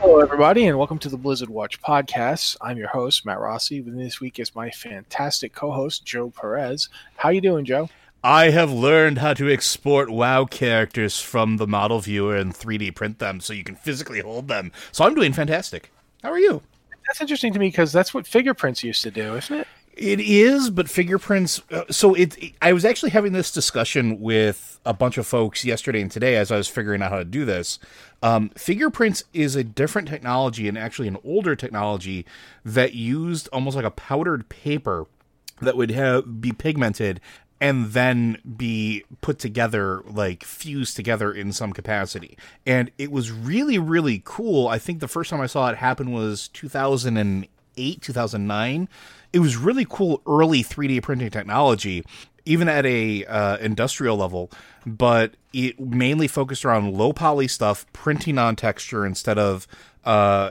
Hello, everybody, and welcome to the Blizzard Watch podcast. I'm your host, Matt Rossi. With me this week is my fantastic co-host, Joe Perez. How you doing, Joe? I have learned how to export WoW characters from the model viewer and 3D print them so you can physically hold them. So I'm doing fantastic. How are you? That's interesting to me because that's what figure prints used to do, isn't it? It is, but figure prints... I was actually having this discussion with a bunch of folks yesterday and today as I was figuring out how to do this. Figure prints is a different technology and actually an older technology that used almost like a powdered paper that would be pigmented and then be put together, like fused together in some capacity. And it was really, really cool. I think the first time I saw it happen was 2008, 2009. It was really cool early 3D printing technology, even at a industrial level, but it mainly focused around low poly stuff, printing on texture instead of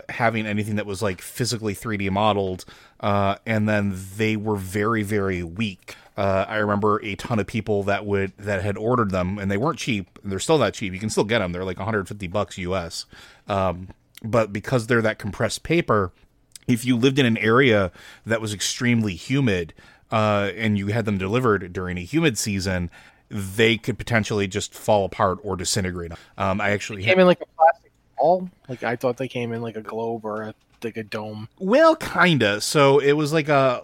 having anything that was like physically 3D modeled. And then they were very, very weak. I remember a ton of people that had ordered them, and they weren't cheap. They're still not cheap. You can still get them. They're like $150 US. But because they're that compressed paper, if you lived in an area that was extremely humid and you had them delivered during a humid season, they could potentially just fall apart or disintegrate. I actually came in like a plastic ball. Like I thought they came in like a globe or like a dome. Well, kinda. So it was like a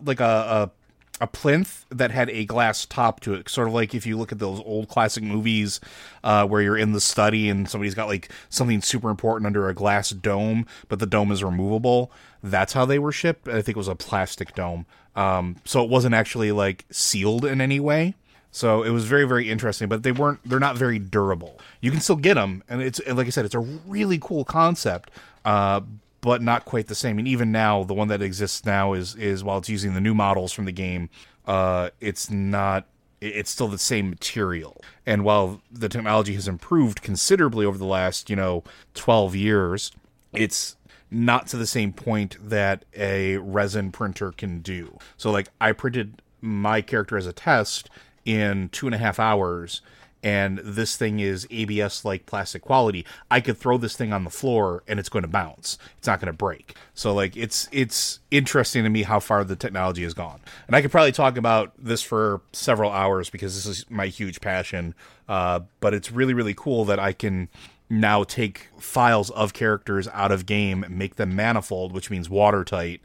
plinth that had a glass top to it, sort of like if you look at those old classic movies where you're in the study and somebody's got like something super important under a glass dome, but the dome is removable. That's how they were shipped. I think it was a plastic dome. So it wasn't actually like sealed in any way. So it was very, very interesting, but they're not very durable. You can still get them. And it's, like I said, it's a really cool concept, but not quite the same. And even now, the one that exists now is while it's using the new models from the game, it's still the same material. And while the technology has improved considerably over the last, 12 years, it's not to the same point that a resin printer can do. So like I printed my character as a test in 2.5 hours, and this thing is ABS-like plastic quality. I could throw this thing on the floor, and it's going to bounce. It's not going to break. So, it's interesting to me how far the technology has gone. And I could probably talk about this for several hours because this is my huge passion. But it's really, really cool that I can now take files of characters out of game and make them manifold, which means watertight,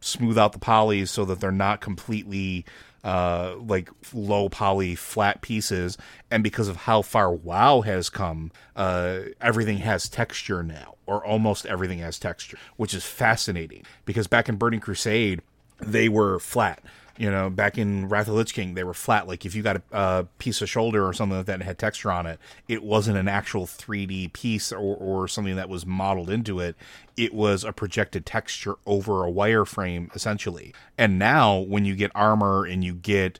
smooth out the polys so that they're not completely... low poly flat pieces, and because of how far WoW has come, everything has texture now, or almost everything has texture, which is fascinating, because back in Burning Crusade, they were flat. You know, back in Wrath of the Lich King, they were flat. Like, if you got a piece of shoulder or something like that and had texture on it, it wasn't an actual 3D piece or something that was modeled into it. It was a projected texture over a wireframe, essentially. And now, when you get armor and you get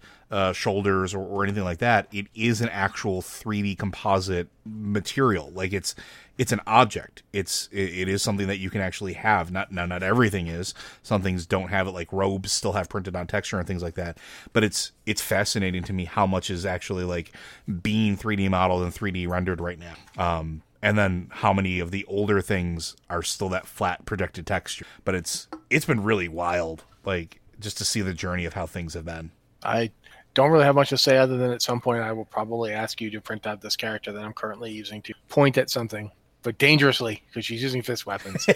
shoulders or anything like that, it is an actual 3D composite material. Like, it's an object. It is something that you can actually have. Not everything is. Some things don't have it, like robes still have printed on texture and things like that. But it's fascinating to me how much is actually like being 3D modeled and 3D rendered right now. And then how many of the older things are still that flat projected texture. But it's been really wild, like, just to see the journey of how things have been. I don't really have much to say other than at some point I will probably ask you to print out this character that I'm currently using to point at something, but dangerously, because she's using fist weapons.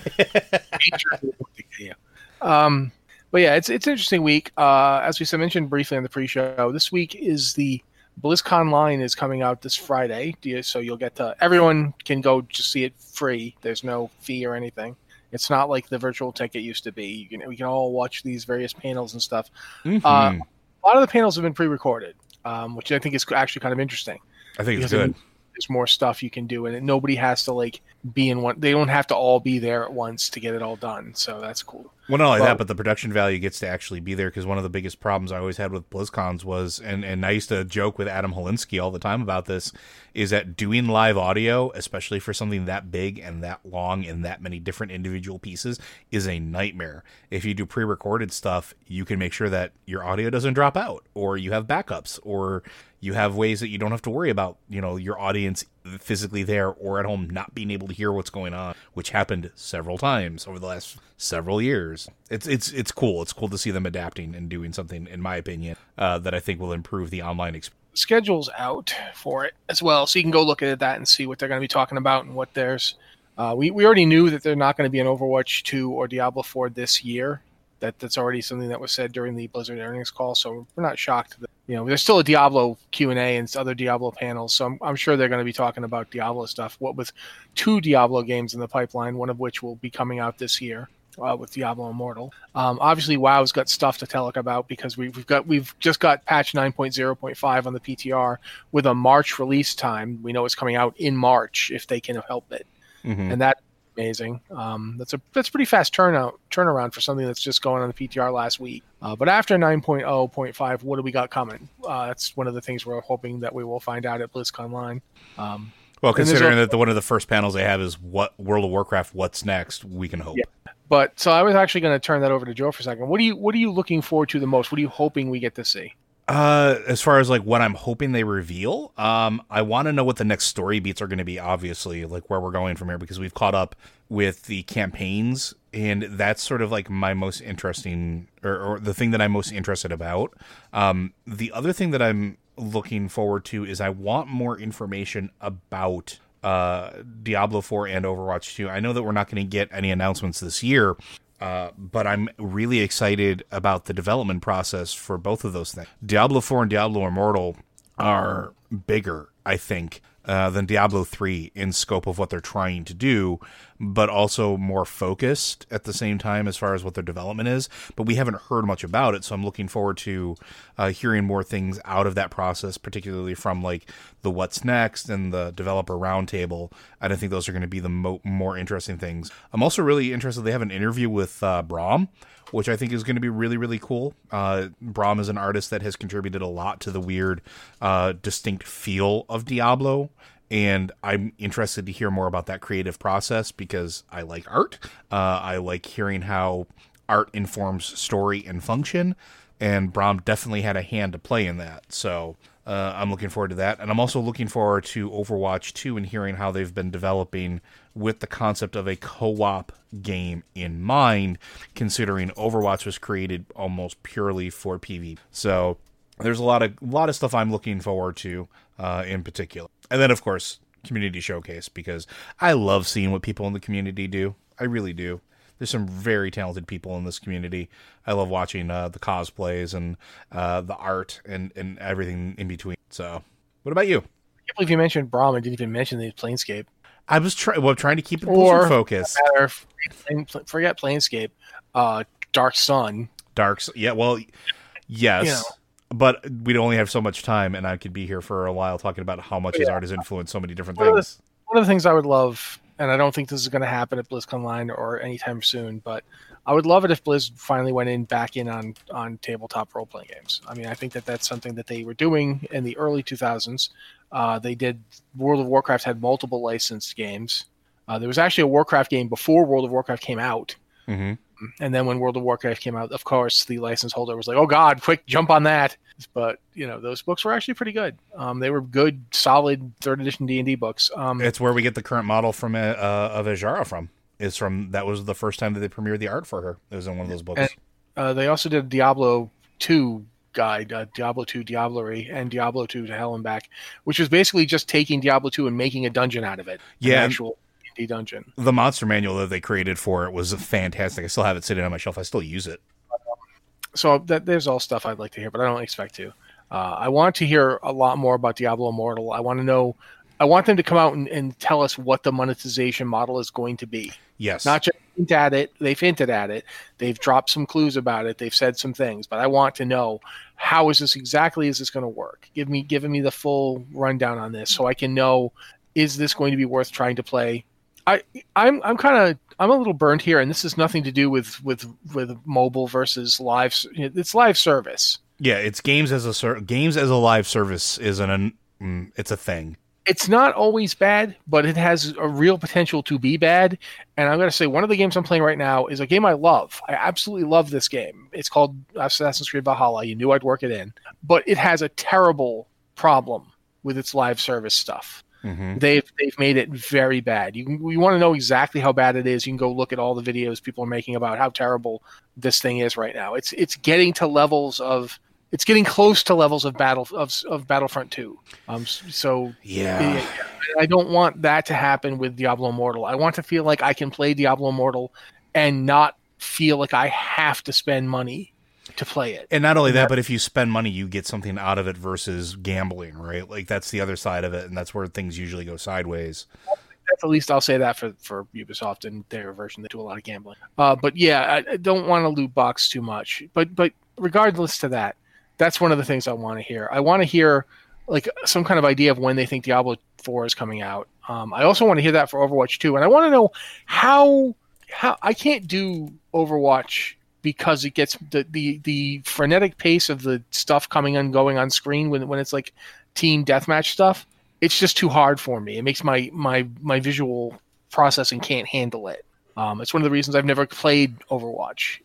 Yeah. But yeah, it's an interesting week. As we mentioned briefly on the pre-show, this week is the BlizzCon line is coming out this Friday, so you'll get to, everyone can go just see it free. There's no fee or anything. It's not like the virtual ticket used to be. We can all watch these various panels and stuff. Mm-hmm. A lot of the panels have been pre-recorded, which I think is actually kind of interesting. I think it's good. There's more stuff you can do, and nobody has to like be in one. They don't have to all be there at once to get it all done, so that's cool. Well, not only that, but the production value gets to actually be there, because one of the biggest problems I always had with BlizzCons was, and I used to joke with Adam Holinsky all the time about this, is that doing live audio, especially for something that big and that long and that many different individual pieces, is a nightmare. If you do pre-recorded stuff, you can make sure that your audio doesn't drop out, or you have backups, or you have ways that you don't have to worry about, you know, your audience physically there or at home not being able to hear what's going on, which happened several times over the last several years. It's cool. It's cool to see them adapting and doing something, in my opinion, that I think will improve the online experience. Schedule's out for it as well, so you can go look at that and see what they're going to be talking about and what there's. We already knew that they're not going to be an Overwatch 2 or Diablo 4 this year. That's already something that was said during the Blizzard earnings call, so we're not shocked that, you know, there's still a Diablo Q&A and other Diablo panels, so I'm sure they're going to be talking about Diablo stuff. What with two Diablo games in the pipeline, one of which will be coming out this year with Diablo Immortal. Obviously, WoW's got stuff to tell us about, because we've just got Patch 9.0.5 on the PTR with a March release time. We know it's coming out in March if they can help it, mm-hmm. and that's amazing. That's pretty fast turnaround for something that's just going on the PTR last week. But after 9.0.5, what do we got coming? That's one of the things we're hoping that we will find out at BlizzCon Line. Well, considering that one of the first panels they have is what World of Warcraft, what's next, we can hope. Yeah. But so I was actually going to turn that over to Joe for a second. What are you looking forward to the most? What are you hoping we get to see? As far as like what I'm hoping they reveal, I want to know what the next story beats are going to be, obviously, like where we're going from here, because we've caught up with the campaigns, and that's sort of like my most interesting or the thing that I'm most interested about. The other thing that I'm looking forward to is I want more information about Diablo 4 and Overwatch 2. I know that we're not going to get any announcements this year, but I'm really excited about the development process for both of those things. Diablo 4 and Diablo Immortal are bigger, I think, than Diablo 3 in scope of what they're trying to do, but also more focused at the same time as far as what their development is. But we haven't heard much about it, so I'm looking forward to hearing more things out of that process, particularly from like the what's next and the developer roundtable. And I think those are going to be the more interesting things. I'm also really interested. They have an interview with Braum, which I think is going to be really, really cool. Braum is an artist that has contributed a lot to the weird, distinct feel of Diablo, and I'm interested to hear more about that creative process, because I like art. I like hearing how art informs story and function, and Braum definitely had a hand to play in that, so I'm looking forward to that. And I'm also looking forward to Overwatch 2 and hearing how they've been developing with the concept of a co-op game in mind, considering Overwatch was created almost purely for PvP. So there's a lot of stuff I'm looking forward to in particular. And then, of course, community showcase, because I love seeing what people in the community do. I really do. There's some very talented people in this community. I love watching the cosplays and the art and everything in between. So, what about you? I can't believe you mentioned Braum. I didn't even mention the Planescape. I was trying to keep it focused. Forget Planescape. Dark Sun. Yeah, well, Yes, you know. But we'd only have so much time, and I could be here for a while talking about how much his art has influenced so many different things. One of the things I would love, and I don't think this is going to happen at BlizzCon Line or anytime soon, but I would love it if Blizz finally went back in on tabletop role-playing games. I mean, I think that that's something that they were doing in the early 2000s. They did World of Warcraft had multiple licensed games. There was actually a Warcraft game before World of Warcraft came out. Mm-hmm. And then when World of Warcraft came out, of course, the license holder was like, oh, God, quick, jump on that. But, you know, those books were actually pretty good. They were good, solid 3rd edition D&D books. It's where we get the current model from of Azhara from. That was the first time that they premiered the art for her. It was in one of those books. And, they also did a Diablo 2 guide, Diablo 2 Diablery, and Diablo 2 to Hell and Back, which was basically just taking Diablo 2 and making a dungeon out of it. Yeah. An actual D&D dungeon. The monster manual that they created for it was fantastic. I still have it sitting on my shelf. I still use it. So there's all stuff I'd like to hear, but I don't expect to. I want to hear a lot more about Diablo Immortal. I want to know. I want them to come out and tell us what the monetization model is going to be. Yes. Not just hint at it. They've hinted at it. They've dropped some clues about it. They've said some things, but I want to know how is this exactly? Is this going to work? Give me the full rundown on this so I can know, is this going to be worth trying to play? I'm a little burned here, and this is nothing to do with mobile versus live. It's live service. Yeah. It's games as a live service it's a thing. It's not always bad, but it has a real potential to be bad. And I'm going to say one of the games I'm playing right now is a game I love. I absolutely love this game. It's called Assassin's Creed Valhalla. You knew I'd work it in. But it has a terrible problem with its live service stuff. Mm-hmm. They've made it very bad. You want to know exactly how bad it is. You can go look at all the videos people are making about how terrible this thing is right now. It's getting to levels of... It's getting close to levels of Battlefront 2. I don't want that to happen with Diablo Immortal. I want to feel like I can play Diablo Immortal and not feel like I have to spend money to play it. And not only that, but if you spend money, you get something out of it versus gambling, right? Like that's the other side of it, and that's where things usually go sideways. At least I'll say that for Ubisoft and their version. They do a lot of gambling. But yeah, I don't want to loot box too much. But regardless to that, that's one of the things I want to hear. I want to hear like some kind of idea of when they think Diablo 4 is coming out. I also want to hear that for Overwatch 2. And I want to know how I can't do Overwatch because it gets the frenetic pace of the stuff coming and going on screen when it's like team deathmatch stuff. It's just too hard for me. It makes my visual processing can't handle it. It's one of the reasons I've never played Overwatch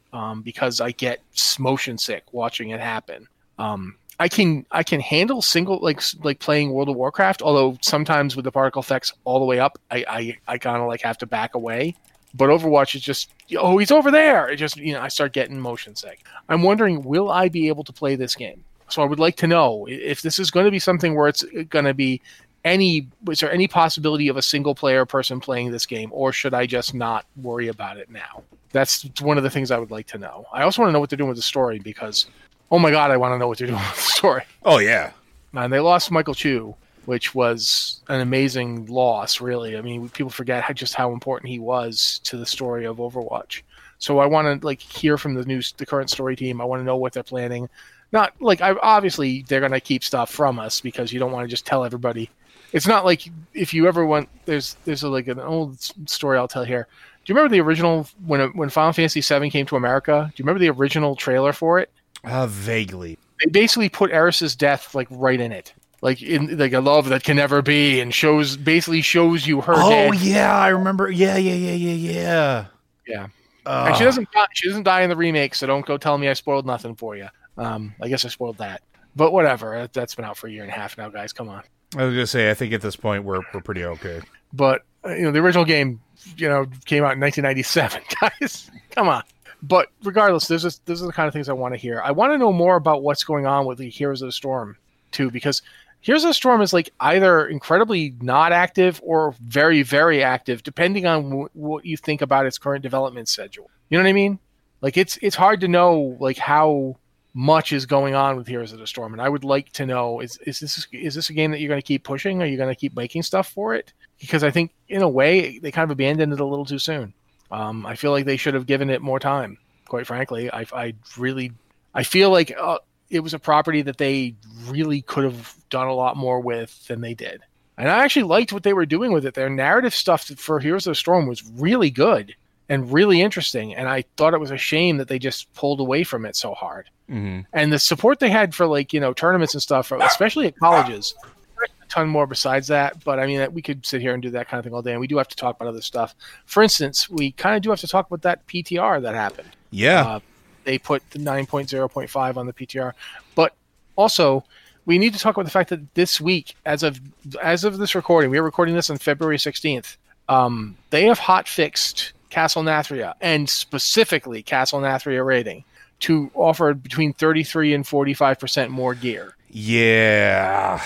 because I get motion sick watching it happen. I can handle single like playing World of Warcraft, although sometimes with the particle effects all the way up, I kind of like have to back away. But Overwatch is just, oh, he's over there. It just, you know, I start getting motion sick. I'm wondering, will I be able to play this game? So I would like to know if this is going to be something where it's going to be is there any possibility of a single player person playing this game, or should I just not worry about it now? That's one of the things I would like to know. I also want to know what they're doing with the story because. Oh my God, I want to know what they're doing with the story. Oh, yeah. And they lost Michael Chu, which was an amazing loss, really. I mean, people forget just how important he was to the story of Overwatch. So I want to like hear from the current story team. I want to know what they're planning. Not like obviously they're going to keep stuff from us because you don't want to just tell everybody. It's not like if you ever want there's like an old story I'll tell here. Do you remember the original when Final Fantasy VII came to America? Do you remember the original trailer for it? Vaguely. They basically put Eris's death like right in it, like in like a love that can never be, and shows you her. Oh dead. Yeah, I remember. Yeah. And she doesn't die in the remake, so don't go tell me I spoiled nothing for you. I guess I spoiled that, but whatever. That's been out for a year and a half now, guys. Come on. I was gonna say I think at this point we're pretty okay. But you know the original game, you know, came out in 1997, guys. Come on. But regardless, those are the kind of things I want to hear. I want to know more about what's going on with the Heroes of the Storm, too, because Heroes of the Storm is like either incredibly not active or very, very active, depending on what you think about its current development schedule. You know what I mean? Like it's hard to know like how much is going on with Heroes of the Storm, and I would like to know is this a game that you're going to keep pushing? Are you going to keep making stuff for it? Because I think in a way they kind of abandoned it a little too soon. I feel like they should have given it more time, quite frankly. I feel like it was a property that they really could have done a lot more with than they did. And I actually liked what they were doing with it. Their narrative stuff for Heroes of the Storm was really good and really interesting. And I thought it was a shame that they just pulled away from it so hard. Mm-hmm. And the support they had for, like, you know, tournaments and stuff, especially at colleges, a ton more besides that. But I mean, we could sit here and do that kind of thing all day. And we do have to talk about other stuff. For instance, we kind of do have to talk about that PTR that happened. Yeah. They put the 9.0.5 on the PTR. But also, we need to talk about the fact that this week, as of this recording, we are recording this on February 16th, they have hotfixed Castle Nathria, and specifically Castle Nathria raiding, to offer between 33 and 45% more gear. Yeah.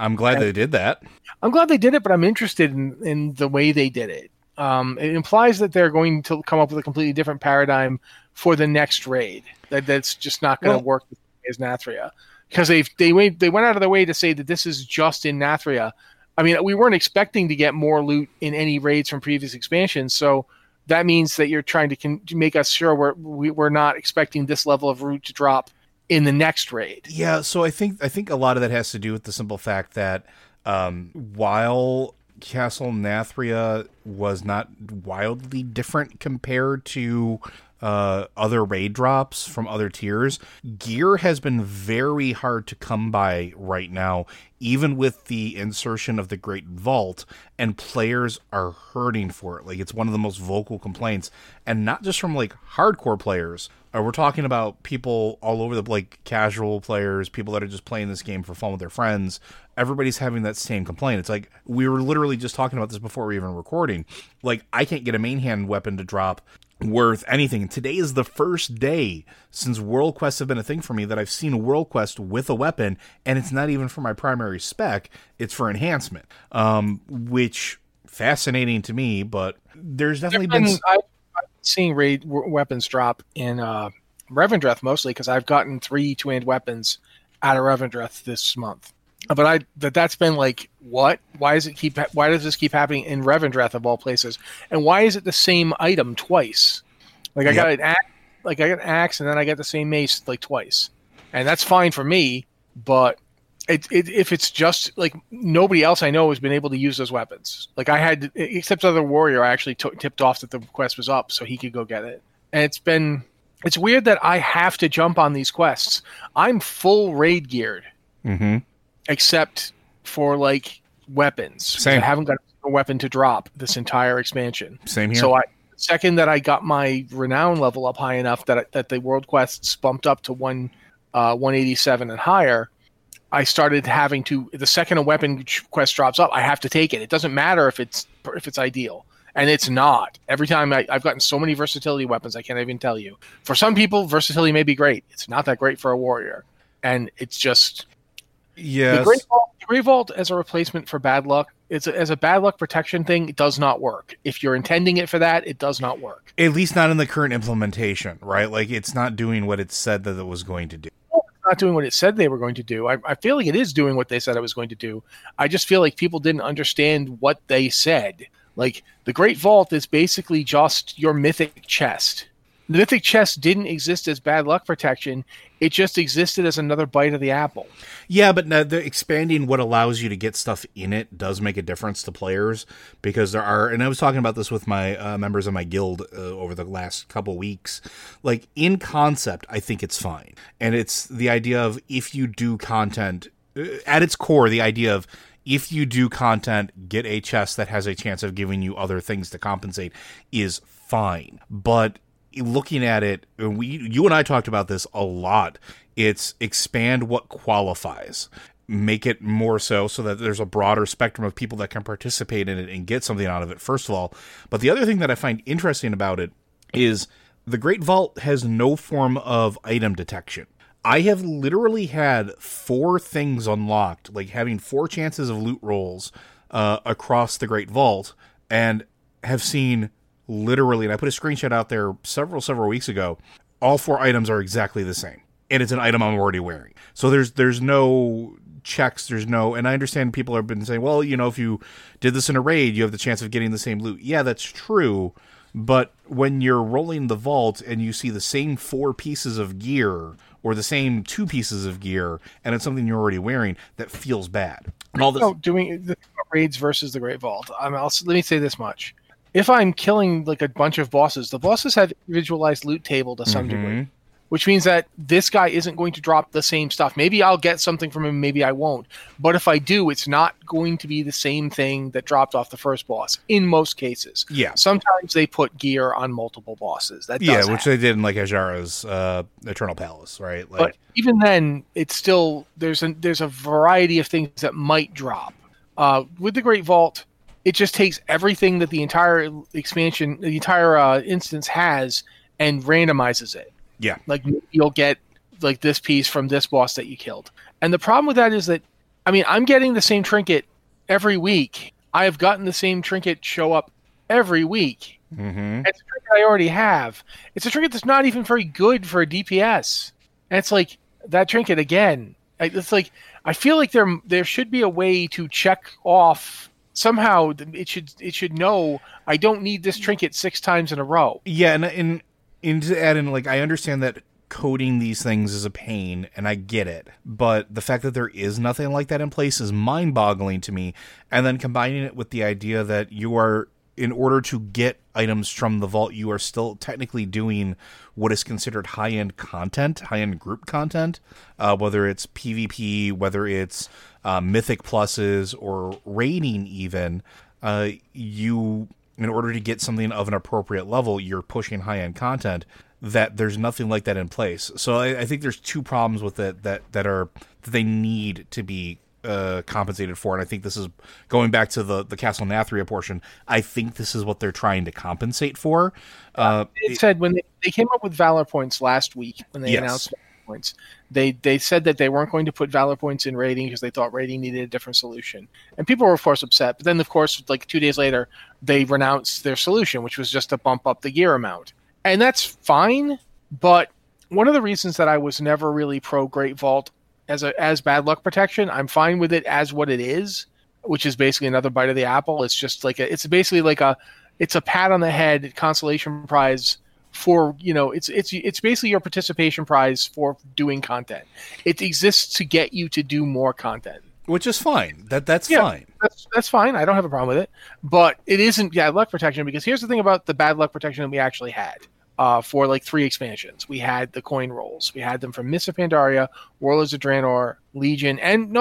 I'm glad they did that. I'm glad they did it, but I'm interested in the way they did it. It implies that they're going to come up with a completely different paradigm for the next raid. That's just not going to work as Nathria. Because they went out of their way to say that this is just in Nathria. I mean, we weren't expecting to get more loot in any raids from previous expansions, so that means that you're trying to make us sure we're not expecting this level of loot to drop in the next raid. Yeah, so I think a lot of that has to do with the simple fact that while Castle Nathria was not wildly different compared to other raid drops from other tiers, gear has been very hard to come by right now, even with the insertion of the Great Vault, and players are hurting for it. Like, it's one of the most vocal complaints, and not just from, like, hardcore players. We're talking about people all over the, like, casual players, people that are just playing this game for fun with their friends. Everybody's having that same complaint. It's like, we were literally just talking about this before we were even recording. Like, I can't get a main hand weapon to drop worth anything. Today is the first day since world quests have been a thing for me that I've seen a world quest with a weapon, and it's not even for my primary spec, it's for enhancement, which fascinating to me. But there's definitely been seeing raid weapons drop in Revendreth, mostly because I've gotten 3 two-hand weapons out of Revendreth this month. But that's been like, what? Why does this keep happening in Revendreth of all places? And why is it the same item twice? Like, I got an axe, and then I got the same mace like twice, and that's fine for me. But if it's just like, nobody else I know has been able to use those weapons. Like, I had, except other warrior, I actually tipped off that the quest was up so he could go get it. And it's weird that I have to jump on these quests. I'm full raid geared. Mm-hmm. Except for, like, weapons. Same. I haven't got a weapon to drop this entire expansion. Same here. So the second that I got my Renown level up high enough that the world quests bumped up to 187 and higher, I started having to, the second a weapon quest drops up, I have to take it. It doesn't matter if it's ideal. And it's not. Every time I've gotten so many versatility weapons, I can't even tell you. For some people, versatility may be great. It's not that great for a warrior. And it's just... Yes. The Great Vault as a replacement for bad luck, as a bad luck protection thing, it does not work. If you're intending it for that, it does not work. At least not in the current implementation, right? Like, it's not doing what it said that it was going to do. Well, it's not doing what it said they were going to do. I feel like it is doing what they said it was going to do. I just feel like people didn't understand what they said. Like, the Great Vault is basically just your mythic chest. The mythic chest didn't exist as bad luck protection. It just existed as another bite of the apple. Yeah, but now they're expanding what allows you to get stuff in it does make a difference to players, because there are, and I was talking about this with my members of my guild over the last couple weeks, like, in concept, I think it's fine. And it's the idea of, if you do content, at its core, the idea of, if you do content, get a chest that has a chance of giving you other things to compensate is fine. But looking at it, you and I talked about this a lot. It's expand what qualifies, make it more so that there's a broader spectrum of people that can participate in it and get something out of it, first of all. But the other thing that I find interesting about it is the Great Vault has no form of item detection. I have literally had 4 things unlocked, like having 4 chances of loot rolls across the Great Vault, and have seen... Literally, and I put a screenshot out there several weeks ago, all 4 items are exactly the same. And it's an item I'm already wearing. So there's no checks, and I understand people have been saying, well, you know, if you did this in a raid, you have the chance of getting the same loot. Yeah, that's true. But when you're rolling the vault and you see the same four pieces of gear or the same two pieces of gear, and it's something you're already wearing, that feels bad. And all this doing the raids versus the Great Vault. Let me say this much: if I'm killing like a bunch of bosses, the bosses have individualized loot table to some degree, which means that this guy isn't going to drop the same stuff. Maybe I'll get something from him, maybe I won't. But if I do, it's not going to be the same thing that dropped off the first boss in most cases. Yeah. Sometimes they put gear on multiple bosses. That does happen. Which they did in like Azara's Eternal Palace, right? Like, but even then, it's still there's a variety of things that might drop. With the Great Vault, it just takes everything that the entire expansion, the entire instance has, and randomizes it. Yeah. Like, you'll get like this piece from this boss that you killed. And the problem with that is that, I mean, I'm getting the same trinket every week. I have gotten the same trinket show up every week. Mm-hmm. It's a trinket I already have. It's a trinket that's not even very good for a DPS. And it's like, that trinket again. It's like, I feel like there should be a way to check off. Somehow it should know I don't need this trinket 6 times in a row. Yeah, and to add in, like, I understand that coding these things is a pain, and I get it. But the fact that there is nothing like that in place is mind-boggling to me. And then combining it with the idea that you are, in order to get items from the vault, you are still technically doing what is considered high-end content, high-end group content, whether it's PvP, whether it's mythic pluses or raiding even, you, in order to get something of an appropriate level, you're pushing high-end content, that there's nothing like that in place. So I think there's two problems with it that they need to be compensated for. And I think this is going back to the Castle Nathria portion. I think this is what they're trying to compensate for. It said when they came up with Valor Points last week, when they announced points. They said that they weren't going to put Valor Points in raiding because they thought raiding needed a different solution. And people were, of course, upset. But then, of course, like 2 days later, they renounced their solution, which was just to bump up the gear amount. And that's fine. But one of the reasons that I was never really pro Great Vault as bad luck protection, I'm fine with it as what it is, which is basically another bite of the apple. It's just like it's a pat on the head consolation prize for, you know, it's basically your participation prize for doing content. It exists to get you to do more content, which is fine. That's fine. That's fine. I don't have a problem with it, but it isn't bad luck protection, because here's the thing about the bad luck protection that we actually had for like 3 expansions. We had the coin rolls. We had them from Mists of Pandaria, Warlords of Draenor, Legion,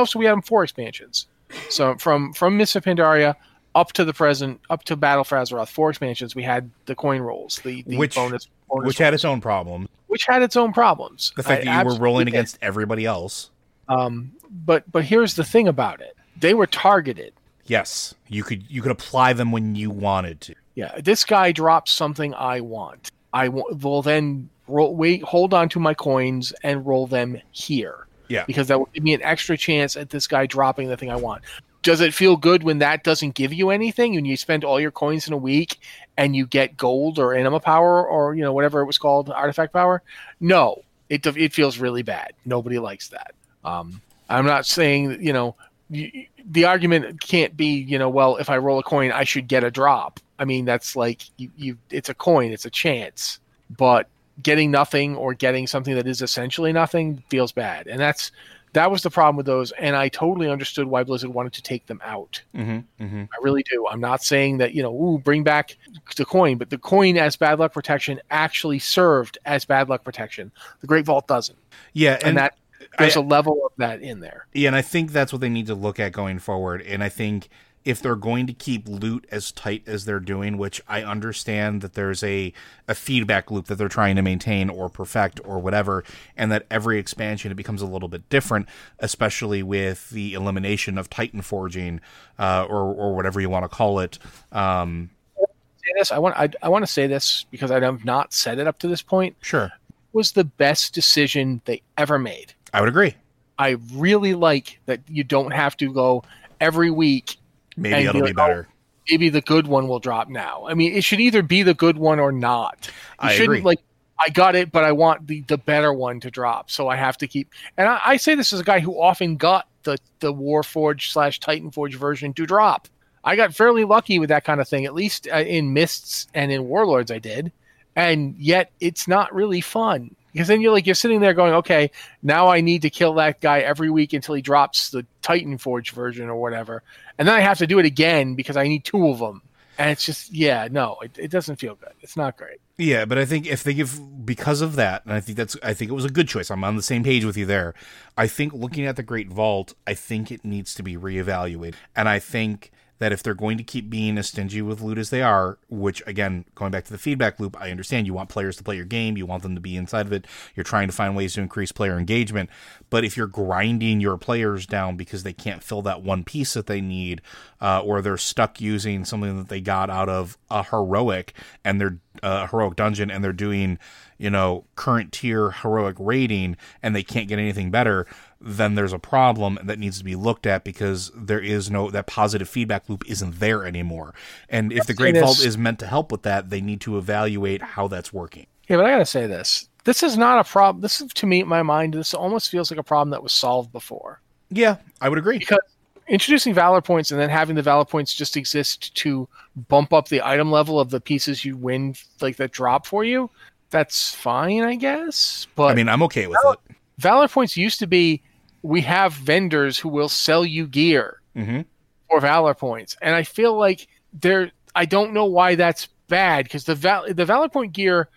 so we had them 4 expansions. So from Mists of Pandaria up to the present, up to Battle for Azeroth, 4 expansions, we had the coin rolls, the bonus which rolls. Had its own problem. Which had its own problems. The fact that you were rolling against everybody else. But here's the thing about it: they were targeted. Yes, you could apply them when you wanted to. Yeah, this guy drops something I want. I will then hold on to my coins and roll them here. Yeah, because that will give me an extra chance at this guy dropping the thing I want. Does it feel good when that doesn't give you anything and you spend all your coins in a week and you get gold or anima power or, you know, whatever it was called, artifact power? No, it feels really bad. Nobody likes that. I'm not saying, you know, the argument can't be, you know, well, if I roll a coin, I should get a drop. I mean, that's like it's a coin, it's a chance, but getting nothing or getting something that is essentially nothing feels bad. And that was the problem with those, and I totally understood why Blizzard wanted to take them out. Mm-hmm, mm-hmm. I really do. I'm not saying that, you know, bring back the coin, but the coin as bad luck protection actually served as bad luck protection. The Great Vault doesn't. Yeah, and that there's a level of that in there. Yeah, and I think that's what they need to look at going forward, and I think if they're going to keep loot as tight as they're doing, which I understand that there's a feedback loop that they're trying to maintain or perfect or whatever, and that every expansion it becomes a little bit different, especially with the elimination of Titan forging or whatever you want to call it. I want to say this because I have not said it up to this point. Sure. It was the best decision they ever made. I would agree. I really like that you don't have to go every week. Maybe it'll be better. Maybe the good one will drop now. I mean, it should either be the good one or not. I agree. Like, I got it, but I want the better one to drop, so I have to keep. And I say this as a guy who often got the Warforged / Titanforge version to drop. I got fairly lucky with that kind of thing, at least in Mists and in Warlords I did. And yet it's not really fun, because then you're sitting there going, okay, now I need to kill that guy every week until he drops the Titan Forge version or whatever. And then I have to do it again because I need two of them. And it's just, it doesn't feel good. It's not great. Yeah, but I think if they give, because of that, and I think it was a good choice. I'm on the same page with you there. I think looking at the Great Vault, I think it needs to be reevaluated. And I think that if they're going to keep being as stingy with loot as they are, which, again, going back to the feedback loop, I understand you want players to play your game. You want them to be inside of it. You're trying to find ways to increase player engagement. But if you're grinding your players down because they can't fill that one piece that they need, or they're stuck using something that they got out of a heroic and their heroic dungeon, and they're doing, current tier heroic rating, and they can't get anything better, then there's a problem that needs to be looked at, because there is that positive feedback loop isn't there anymore. And if the Great Vault is meant to help with that, they need to evaluate how that's working. Yeah, but I got to say this. This is not a problem. This is, to me, in my mind, this almost feels like a problem that was solved before. Yeah, I would agree. Because introducing Valor Points and then having the Valor Points just exist to bump up the item level of the pieces you win, like that drop for you, that's fine, I guess. But I mean, I'm okay with it. Valor Points used to be, we have vendors who will sell you gear for Valor Points. And I feel like I don't know why that's bad, because the Valor Point gear,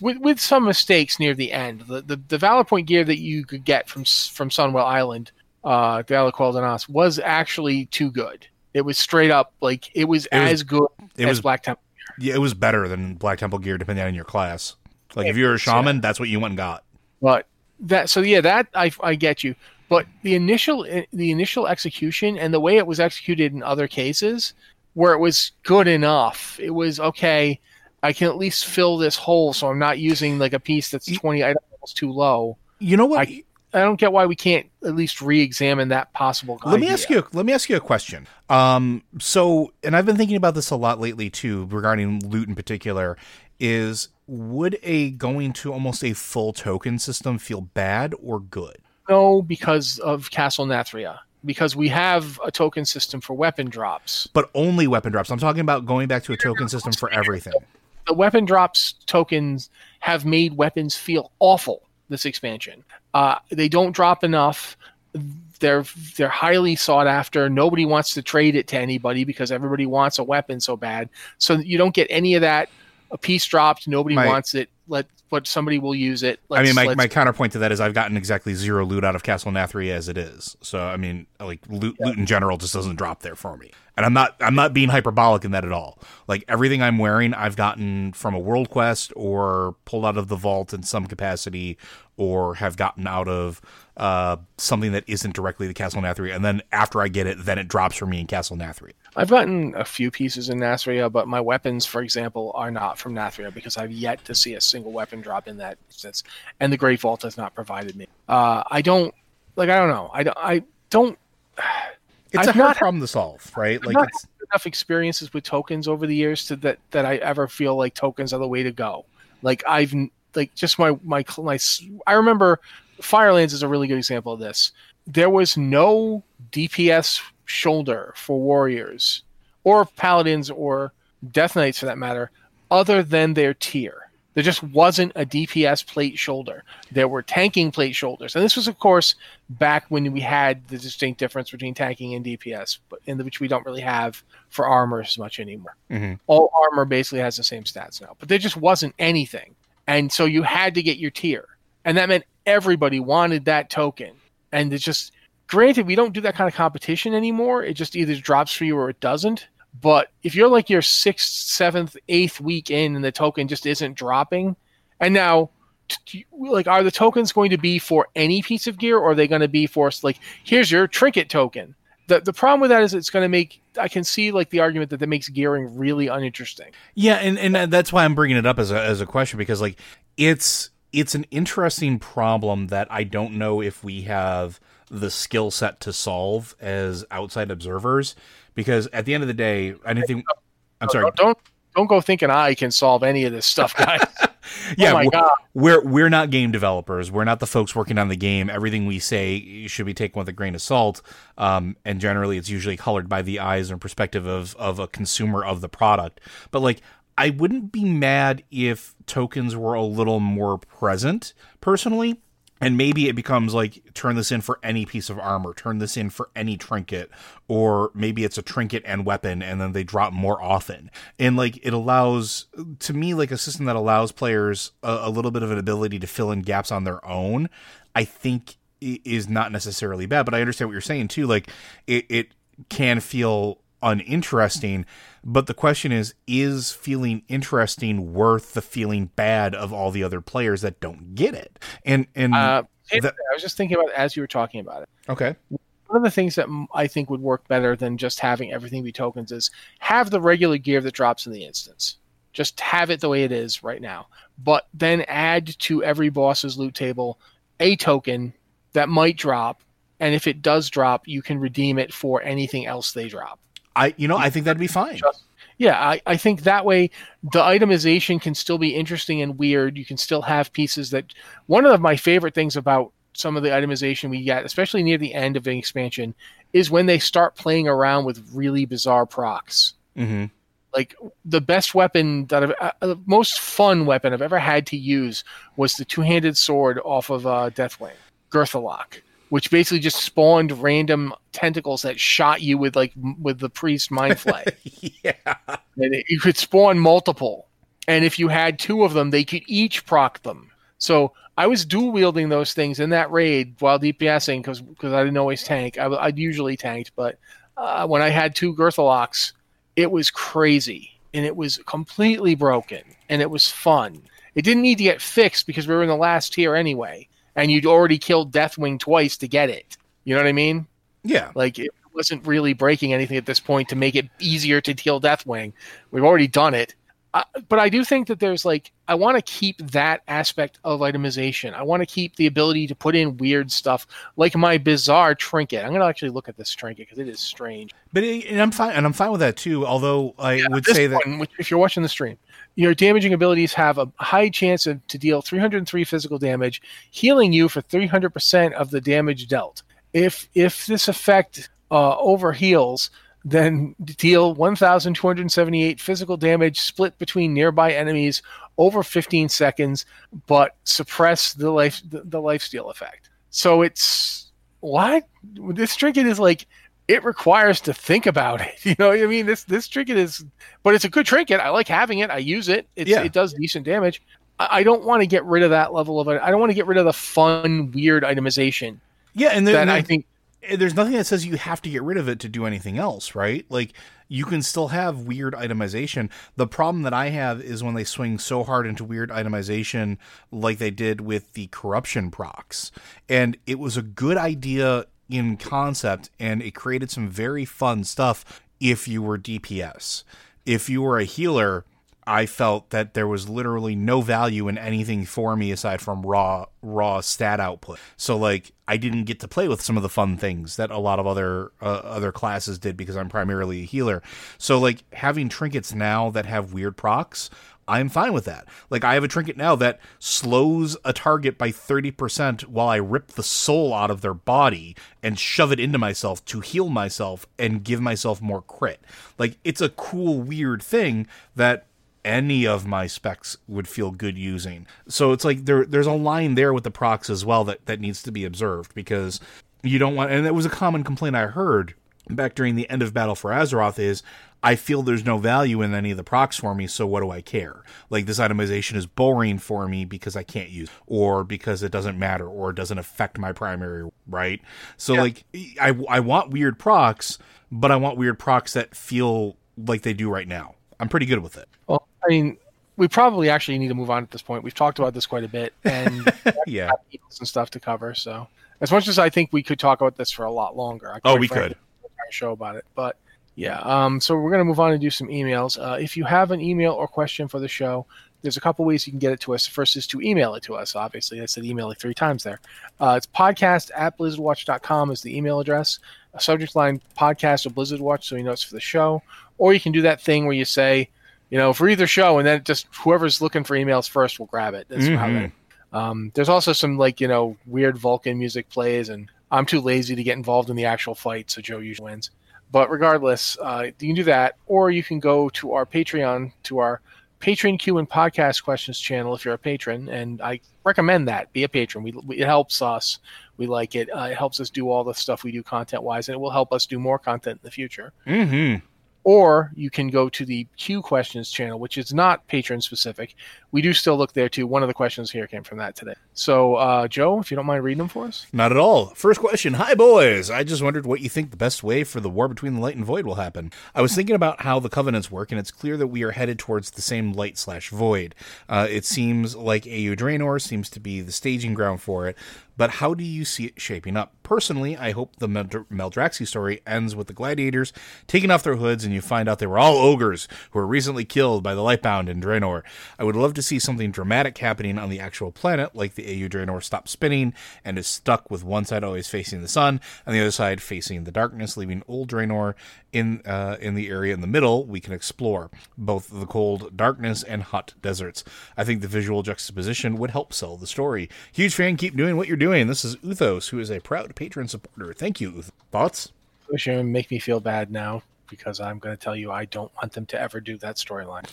with some mistakes near the end, the Valor Point gear that you could get from Sunwell Island, Valor Qualdenas, was actually too good. It was straight up, like, it was as good as Black Temple gear. Yeah, it was better than Black Temple gear, depending on your class. Like, if you were a shaman, that's what you went and got. But I get you. But the initial execution and the way it was executed in other cases, where it was good enough, it was, okay, I can at least fill this hole, so I'm not using like a piece that's 20 item levels too low. You know what? I don't get why we can't at least re-examine that possible idea. Let me ask you a question. So, and I've been thinking about this a lot lately too, regarding loot in particular, is would going to almost a full token system feel bad or good? No, because of Castle Nathria. Because we have a token system for weapon drops. But only weapon drops. I'm talking about going back to a token system for everything. The weapon drops tokens have made weapons feel awful this expansion. They don't drop enough. They're highly sought after. Nobody wants to trade it to anybody because everybody wants a weapon so bad. So you don't get any of that. A piece dropped, nobody wants it. But somebody will use it. My counterpoint to that is I've gotten exactly zero loot out of Castle Nathria as it is. So I mean, like loot in general just doesn't drop there for me. And I'm not being hyperbolic in that at all. Like everything I'm wearing, I've gotten from a world quest or pulled out of the vault in some capacity, or have gotten out of something that isn't directly the Castle Nathria. And then after I get it, then it drops for me in Castle Nathria. I've gotten a few pieces in Nathria, but my weapons, for example, are not from Nathria because I've yet to see a single weapon drop in that sense, and the Great Vault has not provided me. I don't know. It's a hard problem to solve, right? Like, I've not had enough experiences with tokens over the years that I ever feel like tokens are the way to go. Like I've like just my I remember Firelands is a really good example of this. There was no DPS shoulder for warriors or paladins or death knights for that matter, other than their tier. There just wasn't a DPS plate shoulder. There were tanking plate shoulders. And this was, of course, back when we had the distinct difference between tanking and DPS, which we don't really have for armor as much anymore. Mm-hmm. All armor basically has the same stats now. But there just wasn't anything. And so you had to get your tier. And that meant everybody wanted that token. And it's just, granted, we don't do that kind of competition anymore. It just either drops for you or it doesn't. But if you're like your 6th, 7th, 8th week in and the token just isn't dropping, and now, like, are the tokens going to be for any piece of gear, or are they going to be for, like, here's your trinket token? The problem with that is it's going to make, I can see, like, the argument that makes gearing really uninteresting. Yeah, and that's why I'm bringing it up as a question, because, like, it's an interesting problem that I don't know if we have the skill set to solve as outside observers. Because at the end of the day, I'm sorry. Don't go thinking I can solve any of this stuff, guys. Yeah, we're not game developers. We're not the folks working on the game. Everything we say should be taken with a grain of salt. And generally, it's usually colored by the eyes and perspective of a consumer of the product. But like, I wouldn't be mad if tokens were a little more present, personally. And maybe it becomes like, turn this in for any piece of armor, turn this in for any trinket, or maybe it's a trinket and weapon, and then they drop more often. And like, it allows, to me, like a system that allows players a little bit of an ability to fill in gaps on their own, I think is not necessarily bad. But I understand what you're saying too. Like it can feel uninteresting, but the question is feeling interesting worth the feeling bad of all the other players that don't get it? I was just thinking about it as you were talking about it. Okay. One of the things that I think would work better than just having everything be tokens is have the regular gear that drops in the instance. Just have it the way it is right now, but then add to every boss's loot table a token that might drop, and if it does drop, you can redeem it for anything else they drop. I think that'd be fine. Yeah, I think that way the itemization can still be interesting and weird. You can still have pieces that... One of my favorite things about some of the itemization we get, especially near the end of an expansion, is when they start playing around with really bizarre procs. Mm-hmm. Like, the best weapon that the most fun weapon I've ever had to use was the two-handed sword off of Deathwing, Girthalock, which basically just spawned random tentacles that shot you with the priest mind flay. Yeah. And you could spawn multiple. And if you had two of them, they could each proc them. So I was dual wielding those things in that raid while DPSing because I didn't always tank. I usually tanked, but when I had two Girthalocks, it was crazy. And it was completely broken. And it was fun. It didn't need to get fixed because we were in the last tier anyway. And you'd already killed Deathwing twice to get it. You know what I mean? Yeah. Like, it wasn't really breaking anything at this point to make it easier to kill Deathwing. We've already done it. But I do think that there's, like, I want to keep that aspect of itemization. I want to keep the ability to put in weird stuff, like my bizarre trinket. I'm going to actually look at this trinket because it is strange. But I'm fine with that, too, although I would say that if you're watching the stream, your damaging abilities have a high chance to deal 303 physical damage, healing you for 300% of the damage dealt. If this effect overheals, then deal 1,278 physical damage split between nearby enemies over 15 seconds, but suppress the lifesteal effect. So it's... What? This trinket is like... It requires to think about it. You know what I mean? This trinket is... But it's a good trinket. I like having it. I use it. It does decent damage. I don't want to get rid of that level of... I don't want to get rid of the fun, weird itemization. Yeah, and then I think... There's nothing that says you have to get rid of it to do anything else, right? Like, you can still have weird itemization. The problem that I have is when they swing so hard into weird itemization like they did with the corruption procs. And it was a good idea in concept, and it created some very fun stuff if you were DPS. If you were a healer, I felt that there was literally no value in anything for me aside from raw stat output. So, like, I didn't get to play with some of the fun things that a lot of other classes did because I'm primarily a healer. So, like, having trinkets now that have weird procs, I'm fine with that. Like, I have a trinket now that slows a target by 30% while I rip the soul out of their body and shove it into myself to heal myself and give myself more crit. Like, it's a cool, weird thing that any of my specs would feel good using. So it's like there's a line there with the procs as well that needs to be observed, because you don't want... And that was a common complaint I heard back during the end of Battle for Azeroth is, I feel there's no value in any of the procs for me, so what do I care? Like, this itemization is boring for me because I can't use it, or because it doesn't matter, or it doesn't affect my primary, right? So, yeah. Like, I want weird procs, but I want weird procs that feel like they do right now. I'm pretty good with it. Well, I mean, we probably actually need to move on at this point. We've talked about this quite a bit, and yeah, some stuff to cover. So, as much as I think we could talk about this for a lot longer, we could show about it. But yeah, so we're going to move on and do some emails. If you have an email or question for the show, there's a couple ways you can get it to us. The first is to email it to us. Obviously, I said email like three times there. It's podcast@blizzardwatch.com is the email address. A subject line podcast or Blizzard Watch, so you know it's for the show. Or you can do that thing where you say, you know, for either show, and then just whoever's looking for emails first will grab it. That's how that. There's also some, like, you know, weird Vulcan music plays, and I'm too lazy to get involved in the actual fight, so Joe usually wins. But regardless, you can do that, or you can go to our Patreon, to our Patreon Q and Podcast Questions channel if you're a patron, and I recommend that. Be a patron. It helps us. We like it. It helps us do all the stuff we do content-wise, and it will help us do more content in the future. Mm-hmm. Or you can go to the Q Questions channel, which is not patron-specific. We do still look there, too. One of the questions here came from that today. So, Joe, if you don't mind reading them for us. Not at all. First question. Hi, boys. I just wondered what you think the best way for the war between the light and void will happen. I was thinking about how the covenants work, and it's clear that we are headed towards the same light/void. It seems like AU Draenor seems to be the staging ground for it. But how do you see it shaping up? Personally, I hope the Meldraxxi story ends with the gladiators taking off their hoods and you find out they were all ogres who were recently killed by the Lightbound in Draenor. I would love to see something dramatic happening on the actual planet, like the AU Draenor stops spinning and is stuck with one side always facing the sun and the other side facing the darkness, leaving old Draenor in the area in the middle we can explore, both the cold darkness and hot deserts. I think the visual juxtaposition would help sell the story. Huge fan, keep doing what you're doing. This is Uthos, who is a proud patron supporter. Thank you, Uthos. Thoughts? You're going to make me feel bad now because I'm going to tell you I don't want them to ever do that storyline.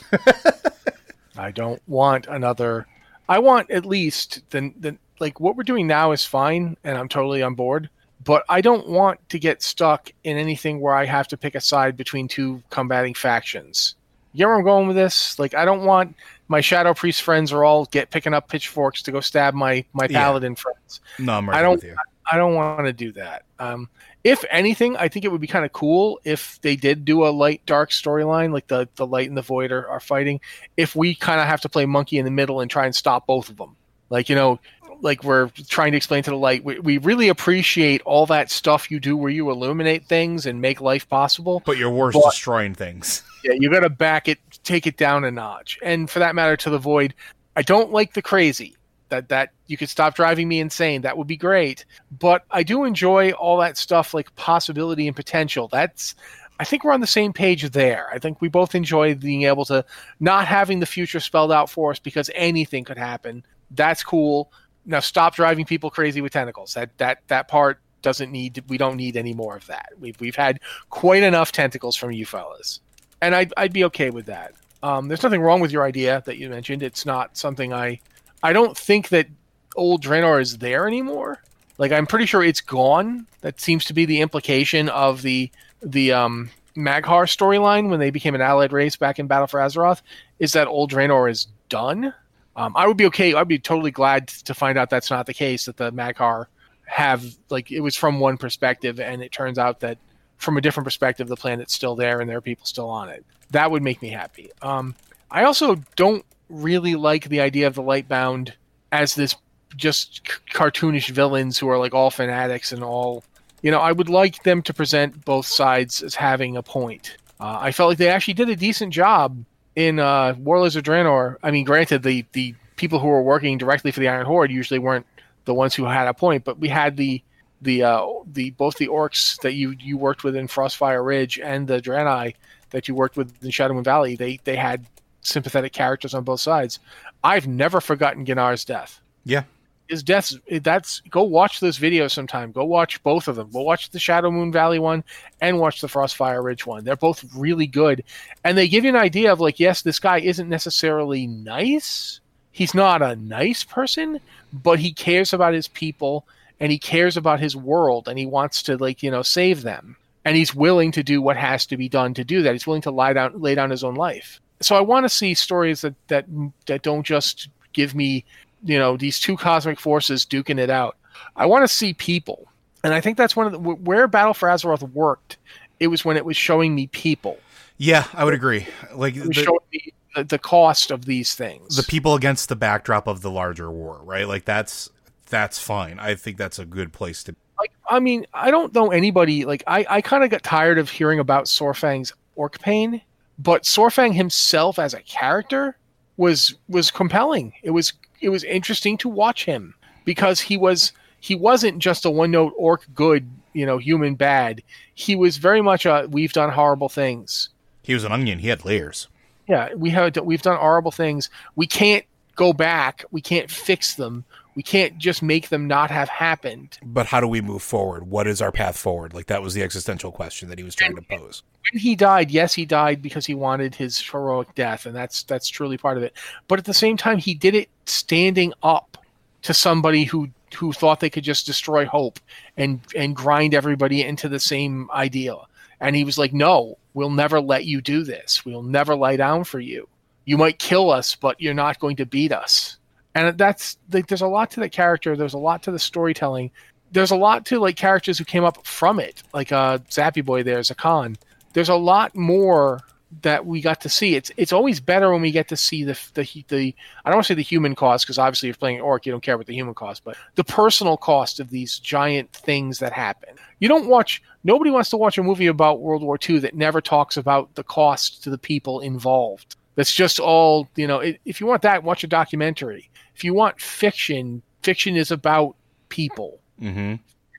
I don't want another. I want at least the like what we're doing now is fine, and I'm totally on board. But I don't want to get stuck in anything where I have to pick a side between two combating factions. You know where I'm going with this? Like, I don't want my Shadow Priest friends are all picking up pitchforks to go stab my Paladin friends. No, I'm right with you. I don't want to do that. If anything, I think it would be kind of cool if they did do a light-dark storyline, like the light and the void are fighting, if we kind of have to play monkey in the middle and try and stop both of them. Like, you know, like we're trying to explain to the light, we really appreciate all that stuff you do where you illuminate things and make life possible. But you're worse destroying things. Yeah, you got to take it down a notch. And for that matter, to the void, I don't like the crazy. That you could stop driving me insane. That would be great. But I do enjoy all that stuff, like possibility and potential. I think we're on the same page there. I think we both enjoy being able to not having the future spelled out for us because anything could happen. That's cool. Now stop driving people crazy with tentacles. That part doesn't need. We don't need any more of that. We've had quite enough tentacles from you fellas, and I'd be okay with that. There's nothing wrong with your idea that you mentioned. It's not something I don't think that old Draenor is there anymore. Like I'm pretty sure it's gone. That seems to be the implication of the Maghar storyline when they became an allied race back in Battle for Azeroth. Is that old Draenor is done? I would be okay. I'd be totally glad to find out that's not the case, that the Maghar have, like, it was from one perspective, and it turns out that from a different perspective, the planet's still there and there are people still on it. That would make me happy. I also don't really like the idea of the Lightbound as this just cartoonish villains who are, like, all fanatics and all. You know, I would like them to present both sides as having a point. I felt like they actually did a decent job in Warlords of Draenor. I mean, granted, the people who were working directly for the Iron Horde usually weren't the ones who had a point, but we had the both the orcs that you worked with in Frostfire Ridge and the Draenei that you worked with in Shadowmoon Valley. They had sympathetic characters on both sides. I've never forgotten Gennar's death. Yeah, his death. That's go watch those videos sometime. Go watch both of them. Go watch the Shadowmoon Valley one and watch the Frostfire Ridge one. They're both really good, and they give you an idea of, like, yes, this guy isn't necessarily nice. He's not a nice person, but he cares about his people and he cares about his world and he wants to, like, you know, save them, and he's willing to do what has to be done to do that. He's willing to lay down his own life. So I want to see stories that don't just give me, you know, these two cosmic forces duking it out. I want to see people. And I think that's one of the, where Battle for Azeroth worked. It was when it was showing me people. Yeah, I would agree. Like it was showing me the cost of these things. The people against the backdrop of the larger war, right? Like that's fine. I think that's a good place to. Like, I mean, I don't know anybody. Like I kind of got tired of hearing about Sorfang's orc pain, but Sorfang himself as a character was compelling. It was interesting to watch him because he wasn't just a one-note orc good, you know, human bad. He was very much we've done horrible things. He was an onion. He had layers. Yeah, we've done horrible things. We can't go back. We can't fix them. We can't just make them not have happened. But how do we move forward? What is our path forward? Like, that was the existential question that he was trying to pose. When he died, yes, he died because he wanted his heroic death, and that's truly part of it. But at the same time, he did it standing up to somebody who thought they could just destroy hope and grind everybody into the same ideal. And he was like, no, we'll never let you do this. We'll never lie down for you. You might kill us, but you're not going to beat us. And that's like, there's a lot to the character. There's a lot to the storytelling. There's a lot to like characters who came up from it, like Zappy Boy there, Zakan. There's a lot more that we got to see. It's always better when we get to see the I don't want to say the human cost, because obviously if you're playing Orc, you don't care about the human cost, but the personal cost of these giant things that happen. Nobody wants to watch a movie about World War II that never talks about the cost to the people involved. That's just all, if you want that, watch a documentary. If you want fiction, fiction is about people. Mm-hmm.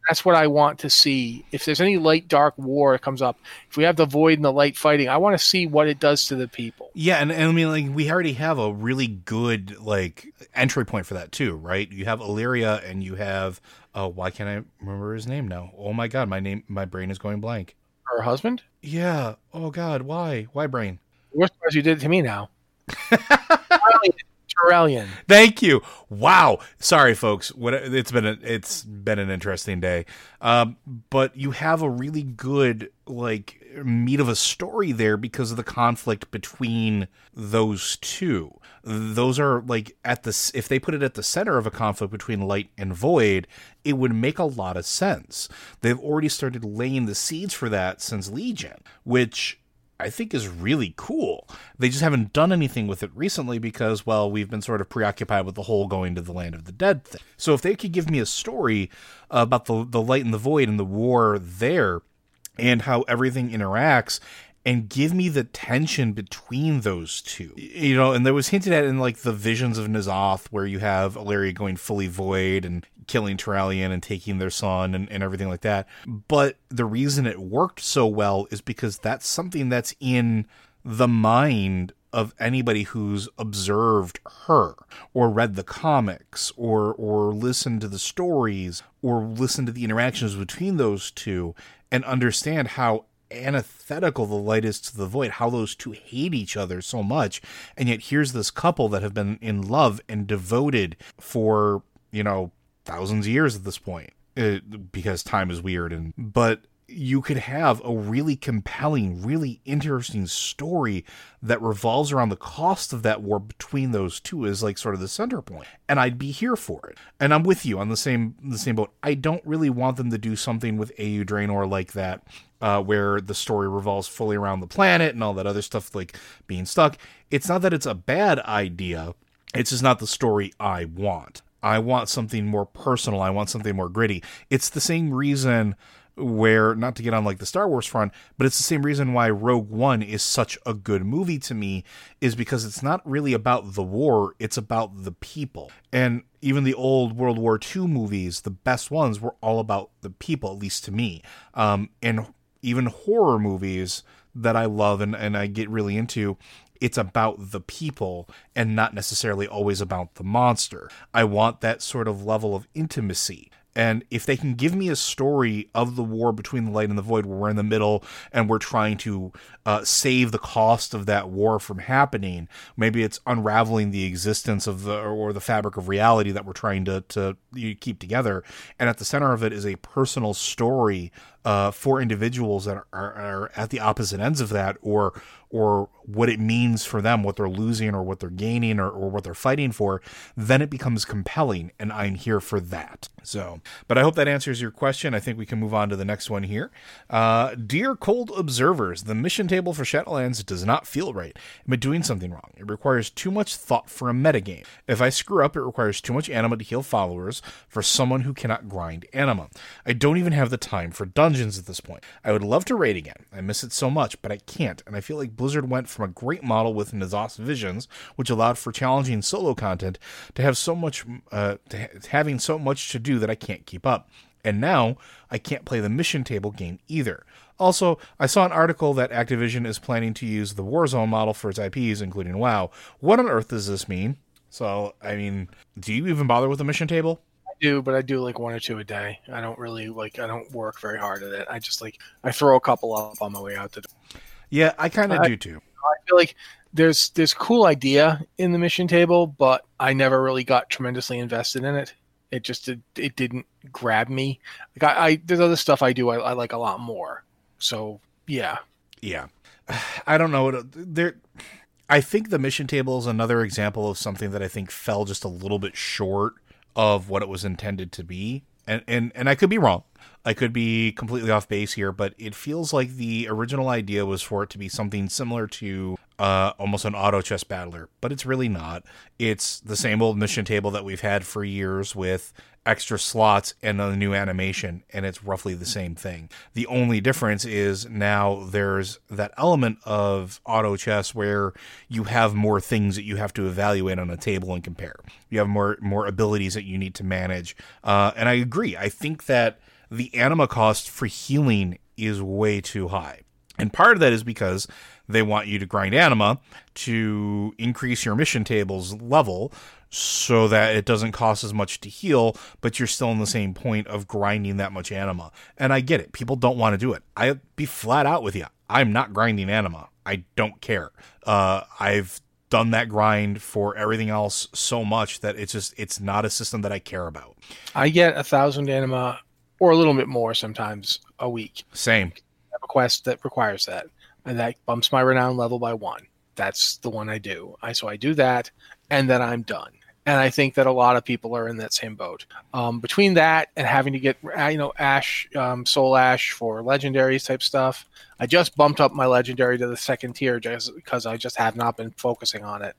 That's what I want to see. If there's any light, dark war that comes up, if we have the void and the light fighting, I want to see what it does to the people. Yeah, and I mean, like, we already have a really good, like, entry point for that, too, right? You have Illyria, and you have, why can't I remember his name now? Oh, my God, my brain is going blank. Her husband? Yeah. Oh, God, why? Why brain? Worst part is you did it to me now. Turalyon. Thank you. Wow. Sorry, folks. It's been an interesting day. But you have a really good like meat of a story there because of the conflict between those two. Those are like if they put it at the center of a conflict between light and void, it would make a lot of sense. They've already started laying the seeds for that since Legion, which I think is really cool. They just haven't done anything with it recently because, well, we've been sort of preoccupied with the whole going to the land of the dead thing. So if they could give me a story about the light and the void and the war there and how everything interacts and give me the tension between those two, and there was hinted at in like the Visions of Nazoth where you have Illyria going fully void and killing Turalyon and taking their son and everything like that. But the reason it worked so well is because that's something that's in the mind of anybody who's observed her or read the comics or listened to the stories or listened to the interactions between those two and understand how antithetical the light is to the void, how those two hate each other so much. And yet here's this couple that have been in love and devoted for, thousands of years at this point, because time is weird. But you could have a really compelling, really interesting story that revolves around the cost of that war between those two as like sort of the center point. And I'd be here for it. And I'm with you on the same boat. I don't really want them to do something with AU Draenor like that, where the story revolves fully around the planet and all that other stuff, like being stuck. It's not that it's a bad idea. It's just not the story I want. I want something more personal. I want something more gritty. It's the same reason where, not to get on like the Star Wars front, but it's the same reason why Rogue One is such a good movie to me, is because it's not really about the war. It's about the people. And even the old World War II movies, the best ones, were all about the people, at least to me. And even horror movies that I love and I get really into, it's about the people and not necessarily always about the monster. I want that sort of level of intimacy. And if they can give me a story of the war between the light and the void where we're in the middle and we're trying to save the cost of that war from happening, maybe it's unraveling the existence of the fabric of reality that we're trying to keep together. And at the center of it is a personal story for individuals that are at the opposite ends of that, or what it means for them, what they're losing or what they're gaining or what they're fighting for, then it becomes compelling, and I'm here for that. So, but I hope that answers your question. I think we can move on to the next one here. Dear Cold Observers, the mission table for Shadowlands does not feel right. I've been doing something wrong. It requires too much thought for a metagame. If I screw up, it requires too much anima to heal followers for someone who cannot grind anima. I don't even have the time for dungeons at this point. I would love to raid again. I miss it so much, but I can't, and I feel like Blizzard went from a great model with Nazoth's Visions, which allowed for challenging solo content, to having so much to do that I can't keep up. And now I can't play the mission table game either. Also, I saw an article that Activision is planning to use the Warzone model for its IPs, including WoW. What on earth does this mean? So, I mean, do you even bother with the mission table? I do, but I do like one or two a day. I don't really like, I don't work very hard at it. I just like, I throw a couple up on my way out the door. Yeah, I kind of do too. I feel like there's cool idea in the mission table, but I never really got tremendously invested in it. It just, it didn't grab me. Like I there's other stuff I do I like a lot more. So, yeah. Yeah. I don't know. I think the mission table is another example of something that I think fell just a little bit short of what it was intended to be. And I could be wrong. I could be completely off base here, but it feels like the original idea was for it to be something similar to almost an auto chess battler, but it's really not. It's the same old mission table that we've had for years with extra slots and a new animation, and it's roughly the same thing. The only difference is now there's that element of auto chess where you have more things that you have to evaluate on a table and compare. You have more abilities that you need to manage. And I agree. I think that the anima cost for healing is way too high. And part of that is because they want you to grind anima to increase your mission table's level so that it doesn't cost as much to heal, but you're still in the same point of grinding that much anima. And I get it. People don't want to do it. I'll be flat out with you. I'm not grinding anima. I don't care. I've done that grind for everything else so much that it's just, it's not a system that I care about. I get 1,000 anima or a little bit more sometimes a week. Same. I have a quest that requires that. And that bumps my renown level by 1. That's the one I do. So I do that, and then I'm done. And I think that a lot of people are in that same boat. Between that and having to get, Ash, Soul Ash for legendaries type stuff, I just bumped up my legendary to the 2nd tier just because I just have not been focusing on it.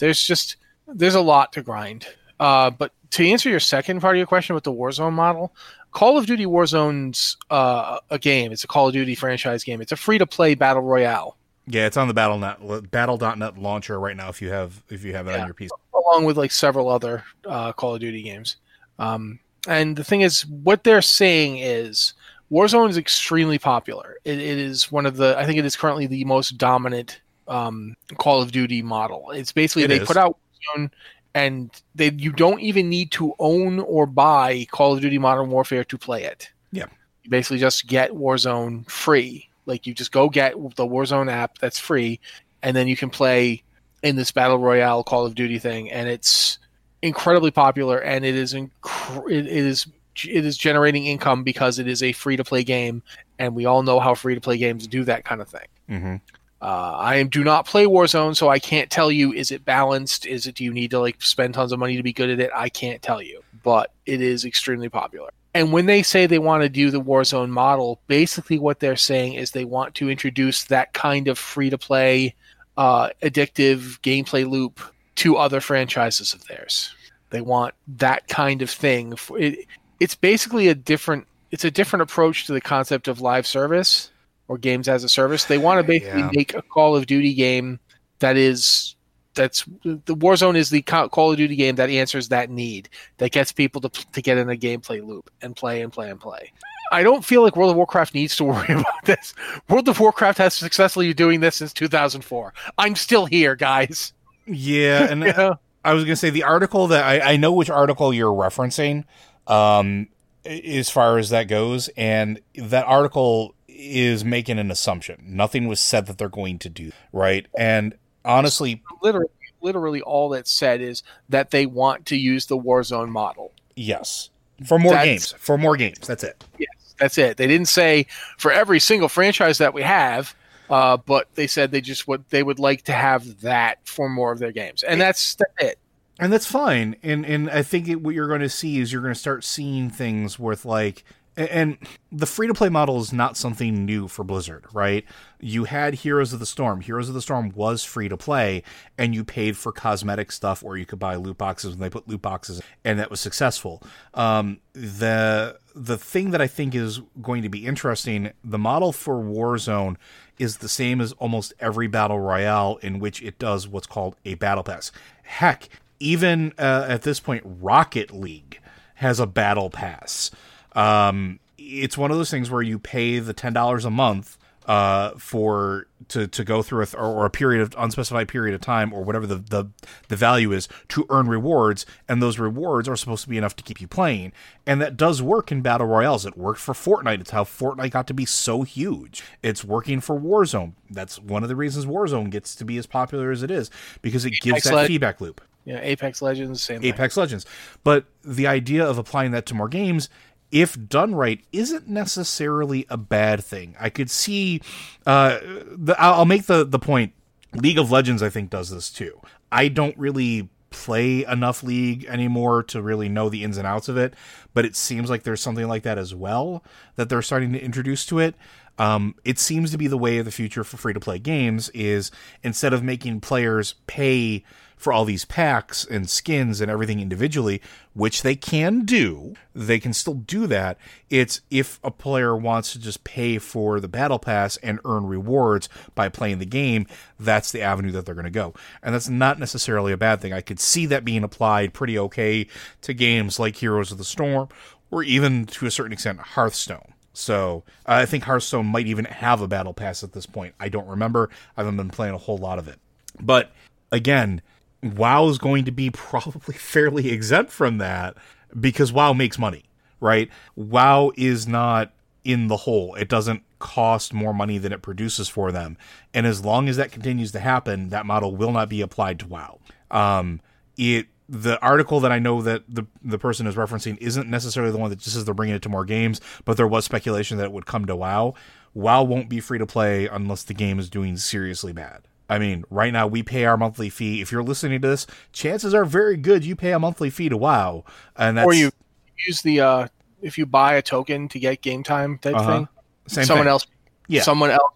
There's a lot to grind. But to answer your second part of your question with the Warzone model, Call of Duty Warzone's a game. It's a Call of Duty franchise game. It's a free-to-play battle royale. Yeah, it's on the Battle.net launcher right now if you have it on your PC. Along with like several other Call of Duty games. And the thing is, what they're saying is Warzone is extremely popular. It is one of the – I think it is currently the most dominant Call of Duty model. It's basically put out Warzone – and you don't even need to own or buy Call of Duty Modern Warfare to play it. Yeah. You basically just get Warzone free. Like, you just go get the Warzone app that's free, and then you can play in this Battle Royale Call of Duty thing, and it's incredibly popular, and it is generating income because it is a free-to-play game, and we all know how free-to-play games do that kind of thing. Mm-hmm. I do not play Warzone, so I can't tell you, is it balanced? Do you need to like spend tons of money to be good at it? I can't tell you, but it is extremely popular. And when they say they want to do the Warzone model, basically what they're saying is they want to introduce that kind of free-to-play, addictive gameplay loop to other franchises of theirs. They want that kind of thing. It's basically a different approach to the concept of live service. Or games as a service. They want to basically make a Call of Duty game that's the Warzone is the Call of Duty game that answers that need, that gets people to get in a gameplay loop and play. I don't feel like World of Warcraft needs to worry about this. World of Warcraft has successfully been doing this since 2004. I'm still here, guys. Yeah, and I was going to say the article that I know which article you're referencing, as far as that goes, and that article is making an assumption. Nothing was said that they're going to do, right? And honestly, literally all that's said is that they want to use the Warzone model. Yes. For more games. That's it. Yes, that's it. They didn't say for every single franchise that we have, but they said they would like to have that for more of their games. And that's it. And that's fine. And I think what you're going to see is you're going to start seeing things with like, and the free-to-play model is not something new for Blizzard, right? You had Heroes of the Storm. Heroes of the Storm was free-to-play, and you paid for cosmetic stuff, or you could buy loot boxes, and they put loot boxes in, and that was successful. The thing that I think is going to be interesting, the model for Warzone is the same as almost every battle royale in which it does what's called a battle pass. Heck, even at this point, Rocket League has a battle pass. It's one of those things where you pay the $10 a month to go through a period of unspecified period of time or whatever the value is to earn rewards, and those rewards are supposed to be enough to keep you playing, and that does work in battle royales. It worked for Fortnite. It's how Fortnite got to be so huge. It's working for Warzone. That's one of the reasons Warzone gets to be as popular as it is, because it gives that feedback loop. Yeah, Apex Legends, same thing. Apex Legends, but the idea of applying that to more games, if done right, isn't necessarily a bad thing. I could see, I'll make the point, League of Legends, I think, does this too. I don't really play enough League anymore to really know the ins and outs of it, but it seems like there's something like that as well that they're starting to introduce to it. It seems to be the way of the future for free-to-play games, is instead of making players pay for all these packs and skins and everything individually, which they can do, they can still do that. It's if a player wants to just pay for the battle pass and earn rewards by playing the game, that's the avenue that they're going to go. And that's not necessarily a bad thing. I could see that being applied pretty okay to games like Heroes of the Storm, or even to a certain extent Hearthstone. So I think Hearthstone might even have a battle pass at this point. I don't remember. I haven't been playing a whole lot of it. But again, WoW is going to be probably fairly exempt from that, because WoW makes money, right? WoW is not in the hole. It doesn't cost more money than it produces for them. And as long as that continues to happen, that model will not be applied to WoW. The article that I know that the person is referencing isn't necessarily the one that just says they're bringing it to more games, but there was speculation that it would come to WoW. WoW won't be free to play unless the game is doing seriously bad. I mean, right now we pay our monthly fee. If you're listening to this, chances are very good you pay a monthly fee to WoW, and that's... or you use the if you buy a token to get game time type thing. Someone else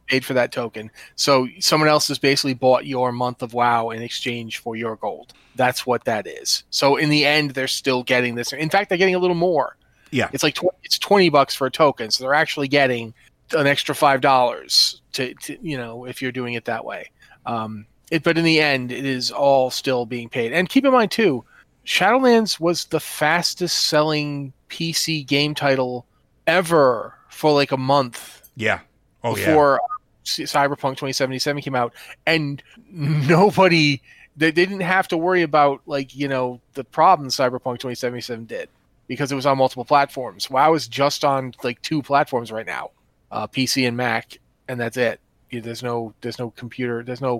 paid for that token, so someone else has basically bought your month of WoW in exchange for your gold. That's what that is. So in the end, they're still getting this. In fact, they're getting a little more. Yeah, it's like it's $20 for a token, so they're actually getting an extra $5 to if you're doing it that way. But in the end, it is all still being paid. And keep in mind too, Shadowlands was the fastest selling PC game title ever for like a month. Yeah. Before Cyberpunk 2077 came out, and they didn't have to worry about the problems Cyberpunk 2077 did, because it was on multiple platforms. WoW is just on like two platforms right now, PC and Mac, and that's it. There's no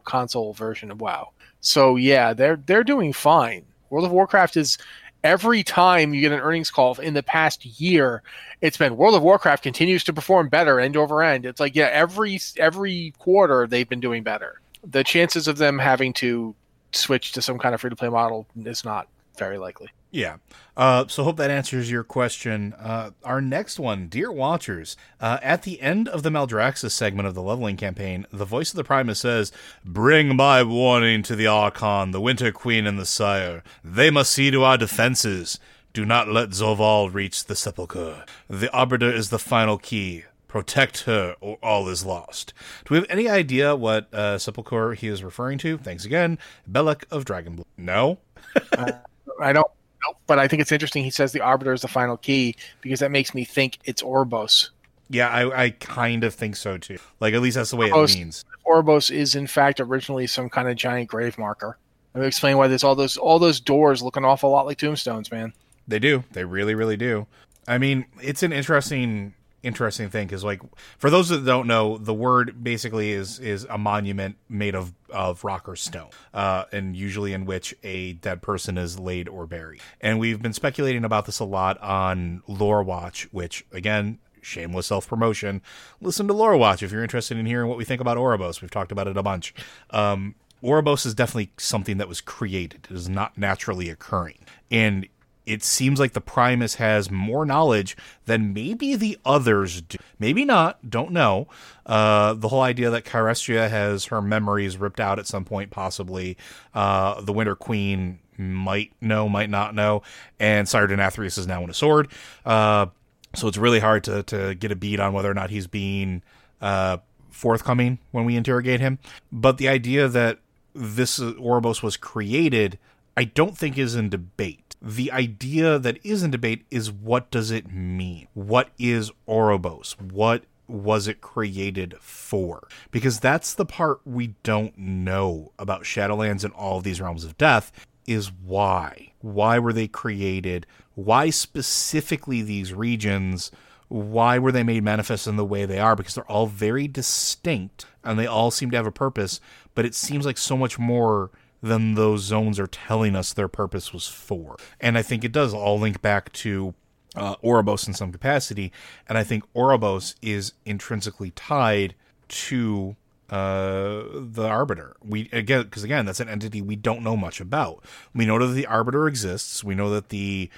console version of WoW. So yeah, they're doing fine. World of Warcraft is, every time you get an earnings call in the past year, it's been World of Warcraft continues to perform better end over end. It's like, yeah, every quarter they've been doing better. The chances of them having to switch to some kind of free-to-play model is not very likely. Yeah. So hope that answers your question. Our next one, Dear Watchers, at the end of the Maldraxxus segment of the leveling campaign, the voice of the Primus says, "Bring my warning to the Archon, the Winter Queen, and the Sire. They must see to our defenses. Do not let Zoval reach the sepulchre. The Arbiter is the final key. Protect her, or all is lost." Do we have any idea what sepulchre he is referring to? Thanks again, Belek of Dragonblood. No? I don't. But I think it's interesting he says the Arbiter is the final key, because that makes me think it's Oribos. Yeah, I kind of think so, too. Like, at least that's the way it means. Oribos is, in fact, originally some kind of giant grave marker. I'm going to explain why there's all those doors look an awful lot like tombstones, man. They do. They really, really do. I mean, it's an interesting thing, because, like, for those that don't know, the word basically is a monument made of rock or stone, and usually in which a dead person is laid or buried. And we've been speculating about this a lot on Lore Watch, which, again, shameless self-promotion, listen to Lore Watch if you're interested in hearing what we think about Oribos. We've talked about it a bunch. Oribos is definitely something that was created. It is not naturally occurring, and it seems like the Primus has more knowledge than maybe the others do. Maybe not. Don't know. The whole idea that Kyrestria has her memories ripped out at some point, possibly. The Winter Queen might know, might not know. And Sire Denathrius is now in a sword. So it's really hard to get a beat on whether or not he's being forthcoming when we interrogate him. But the idea that this Oribos was created, I don't think is in debate. The idea that is in debate is, what does it mean? What is Oribos? What was it created for? Because that's the part we don't know about Shadowlands and all of these realms of death, is why. Why were they created? Why specifically these regions? Why were they made manifest in the way they are? Because they're all very distinct and they all seem to have a purpose, but it seems like so much more than those zones are telling us their purpose was for. And I think it does all link back to Oribos in some capacity, and I think Oribos is intrinsically tied to the Arbiter. Because that's an entity we don't know much about. We know that the Arbiter exists. We know that the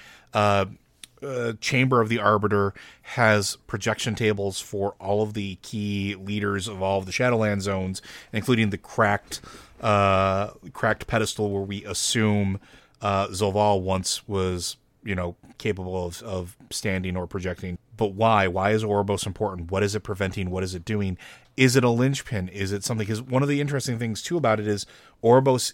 chamber of the Arbiter has projection tables for all of the key leaders of all of the Shadowland zones, including the cracked pedestal where we assume Zolval once was, capable of standing or projecting. But why? Why is Oribos important? What is it preventing? What is it doing? Is it a linchpin? Is it something? Because one of the interesting things too about it is Oribos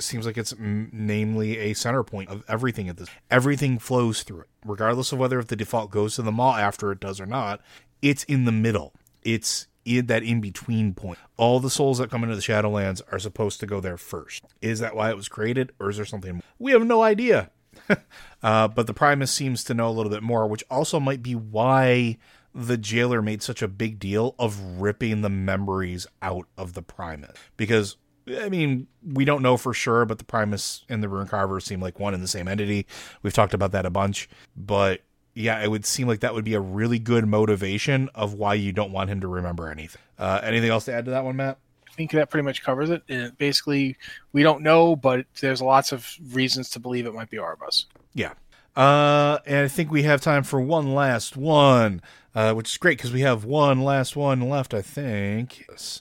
seems like it's namely a center point of everything at this. Everything flows through it, regardless of whether the default goes to the mall after it does or not. It's in the middle. It's in that in-between point. All the souls that come into the Shadowlands are supposed to go there first. Is that why it was created, or is there something more? We have no idea. But the Primus seems to know a little bit more, which also might be why the jailer made such a big deal of ripping the memories out of the Primus. Because, we don't know for sure, but the Primus and the Rune Carver seem like one and the same entity. We've talked about that a bunch. But yeah, it would seem like that would be a really good motivation of why you don't want him to remember anything. Anything else to add to that one, Matt? I think that pretty much covers it. And basically, we don't know, but there's lots of reasons to believe it might be Oribos. Yeah. And I think we have time for one last one, which is great because we have one last one left, I think. Yes.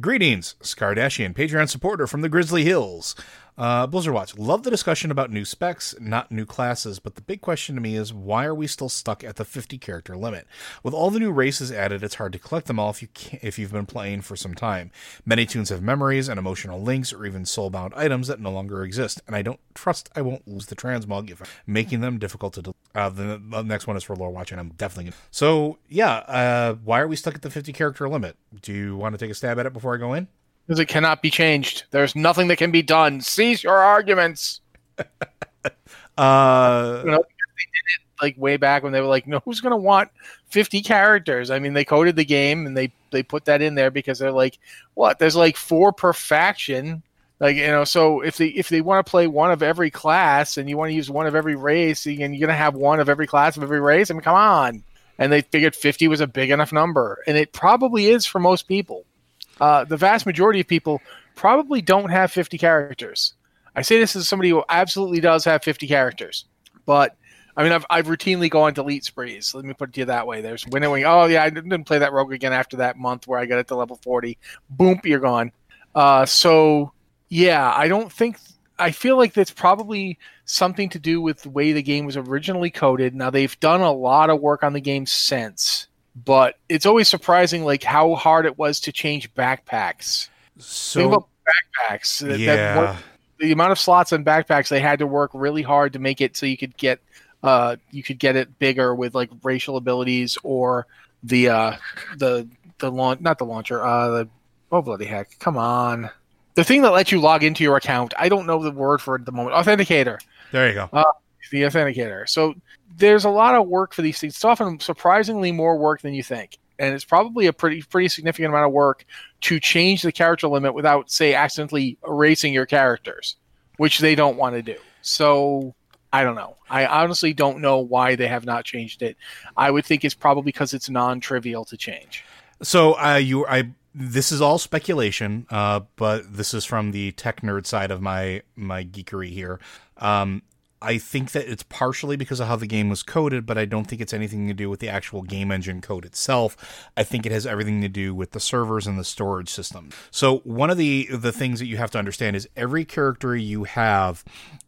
Greetings, Skardashian, Patreon supporter from the Grizzly Hills. Blizzard Watch, love the discussion about new specs, not new classes, but the big question to me is, why are we still stuck at the 50 character limit? With all the new races added, it's hard to collect them all if you've been playing for some time. Many tunes have memories and emotional links or even soulbound items that no longer exist, and I don't trust I won't lose the transmog if I'm making them difficult to delete. The next one is for Lore Watch, and I'm definitely gonna... So, yeah, why are we stuck at the 50 character limit? Do you want to take a stab at it before I go in? Because it cannot be changed. There's nothing that can be done. Cease your arguments. They did it way back when they were like, no, who's going to want 50 characters? They coded the game and they put that in there because they're like, what? There's 4 per faction. So if they want to play one of every class and you want to use one of every race, and you're going to have one of every class of every race, come on. And they figured 50 was a big enough number. And it probably is for most people. The vast majority of people probably don't have 50 characters. I say this as somebody who absolutely does have 50 characters, but I've routinely gone delete sprees. Let me put it to you that way. There's winnowing. Oh yeah, I didn't play that rogue again after that month where I got it to level 40. Boom, you're gone. So yeah, I feel like that's probably something to do with the way the game was originally coded. Now they've done a lot of work on the game since. But it's always surprising, how hard it was to change backpacks. So think about backpacks. The amount of slots on backpacks, they had to work really hard to make it so you could get it bigger with racial abilities or the launch, not the launcher. Oh bloody heck! Come on, the thing that lets you log into your account. I don't know the word for it at the moment. Authenticator. There you go. The authenticator. So there's a lot of work for these things. It's often surprisingly more work than you think. And it's probably a pretty significant amount of work to change the character limit without, say, accidentally erasing your characters, which they don't want to do. So I don't know. I honestly don't know why they have not changed it. I would think it's probably because it's non-trivial to change. So this is all speculation, but this is from the tech nerd side of my geekery here. I think that it's partially because of how the game was coded, but I don't think it's anything to do with the actual game engine code itself. I think it has everything to do with the servers and the storage system. So one of the things that you have to understand is every character you have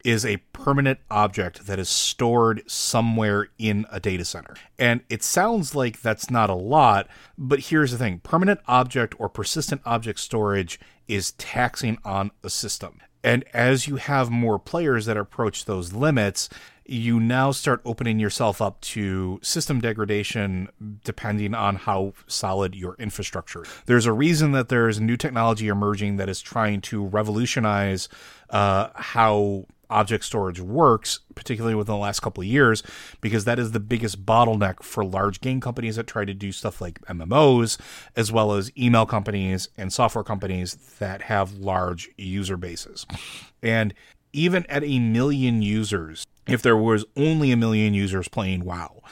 is a permanent object that is stored somewhere in a data center. And it sounds like that's not a lot, but here's the thing. Permanent object or persistent object storage is taxing on a system. And as you have more players that approach those limits, you now start opening yourself up to system degradation depending on how solid your infrastructure is. There's a reason that there's new technology emerging that is trying to revolutionize how object storage works, particularly within the last couple of years, because that is the biggest bottleneck for large game companies that try to do stuff like MMOs, as well as email companies and software companies that have large user bases. And even at 1 million users, if there was only 1 million users playing WoW,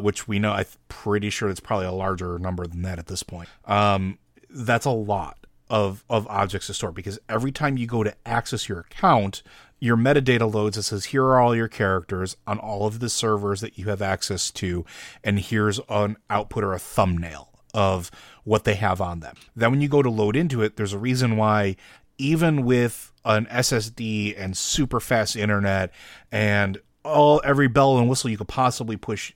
which we know, I'm pretty sure it's probably a larger number than that at this point, that's a lot of objects to store, because every time you go to access your account, your metadata loads that says, here are all your characters on all of the servers that you have access to, and here's an output or a thumbnail of what they have on them. Then when you go to load into it, there's a reason why even with an SSD and super fast internet and every bell and whistle you could possibly push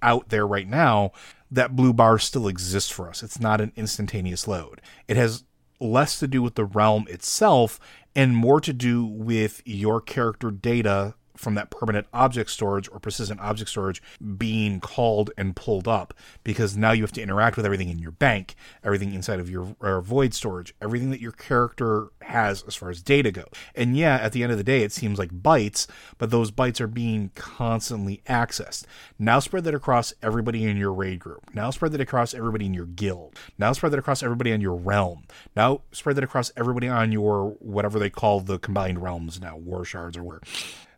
out there right now, that blue bar still exists for us. It's not an instantaneous load. It has less to do with the realm itself and more to do with your character data from that permanent object storage or persistent object storage being called and pulled up, because now you have to interact with everything in your bank, everything inside of your void storage, everything that your character has as far as data goes. And yeah, at the end of the day, it seems like bytes, but those bytes are being constantly accessed. Now spread that across everybody in your raid group. Now spread that across everybody in your guild. Now spread that across everybody on your realm. Now spread that across everybody on your whatever they call the combined realms now, war shards or whatever.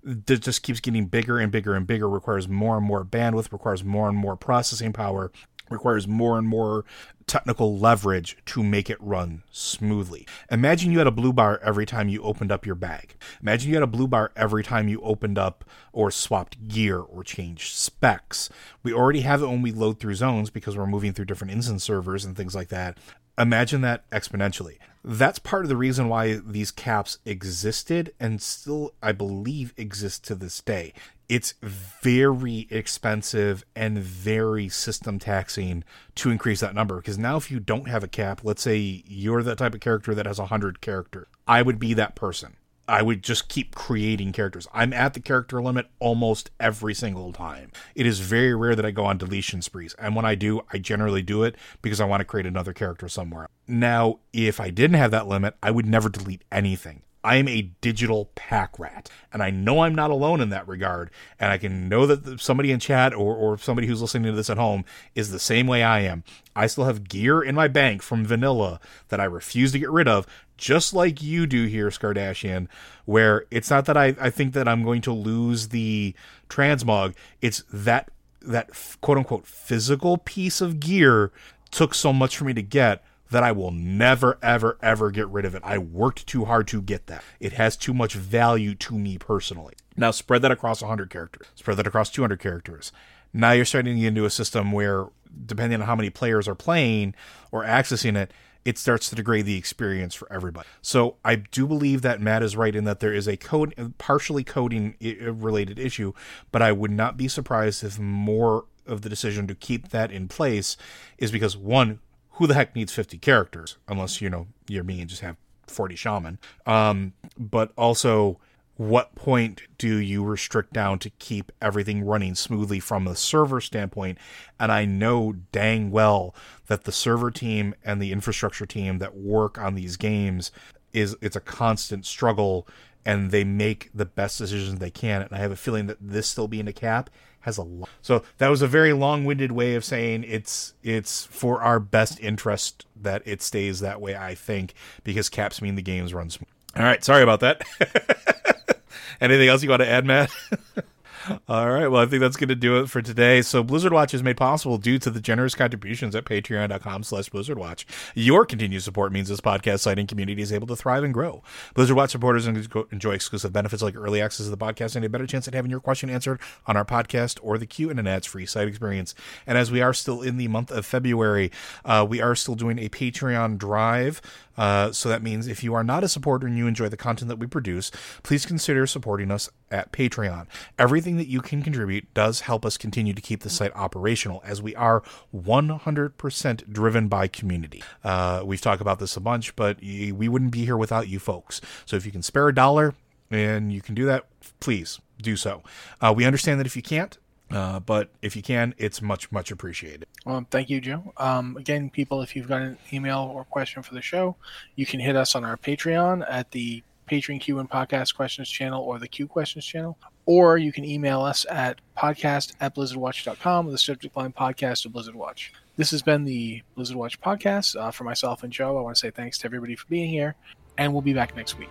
It just keeps getting bigger and bigger and bigger, requires more and more bandwidth, requires more and more processing power, requires more and more technical leverage to make it run smoothly. Imagine you had a blue bar every time you opened up your bag. Imagine you had a blue bar every time you opened up or swapped gear or changed specs. We already have it when we load through zones because we're moving through different instance servers and things like that. Imagine that exponentially. That's part of the reason why these caps existed and still, I believe, exist to this day. It's very expensive and very system taxing to increase that number, because now if you don't have a cap, let's say you're that type of character that has 100 characters. I would be that person. I would just keep creating characters. I'm at the character limit almost every single time. It is very rare that I go on deletion sprees. And when I do, I generally do it because I want to create another character somewhere. Now, if I didn't have that limit, I would never delete anything. I am a digital pack rat, and I know I'm not alone in that regard. And I can know that somebody in chat or somebody who's listening to this at home is the same way I am. I still have gear in my bank from vanilla that I refuse to get rid of, just like you do here, Skardashian, where it's not that I think that I'm going to lose the transmog. It's that quote unquote physical piece of gear took so much for me to get that I will never, ever, ever get rid of it. I worked too hard to get that. It has too much value to me personally. Now spread that across 100 characters. Spread that across 200 characters. Now you're starting to get into a system where, depending on how many players are playing or accessing it, it starts to degrade the experience for everybody. So I do believe that Matt is right in that there is a partially coding related issue, but I would not be surprised if more of the decision to keep that in place is because, one, who the heck needs 50 characters unless, you're me and just have 40 shaman. But also, what point do you restrict down to keep everything running smoothly from a server standpoint? And I know dang well that the server team and the infrastructure team that work on these games it's a constant struggle, and they make the best decisions they can. And I have a feeling that this still being a cap has a lot. So that was a very long-winded way of saying it's for our best interest that it stays that way, I think, because caps mean the games run smooth. All right, sorry about that. Anything else you want to add, Matt? All right, well, I think that's going to do it for today. So Blizzard Watch is made possible due to the generous contributions at patreon.com/BlizzardWatch. Your continued support means this podcast site and community is able to thrive and grow. Blizzard Watch supporters enjoy exclusive benefits like early access to the podcast and a better chance at having your question answered on our podcast or the Q and an ads-free site experience. And as we are still in the month of February, we are still doing a Patreon drive. So that means if you are not a supporter and you enjoy the content that we produce, please consider supporting us at Patreon. Everything that you can contribute does help us continue to keep the site operational, as we are 100% driven by community. We've talked about this a bunch, but we wouldn't be here without you folks. So if you can spare a dollar and you can do that, please do so. We understand that if you can't, but if you can, it's much, much appreciated. Well, thank you, Joe. Again, people, if you've got an email or question for the show, you can hit us on our Patreon at the Patreon Q and Podcast Questions channel or the Q Questions channel, or you can email us at podcast@blizzardwatch.com with the subject line podcast of Blizzard Watch. This has been the Blizzard Watch podcast. For myself and Joe, I want to say thanks to everybody for being here, and we'll be back next week.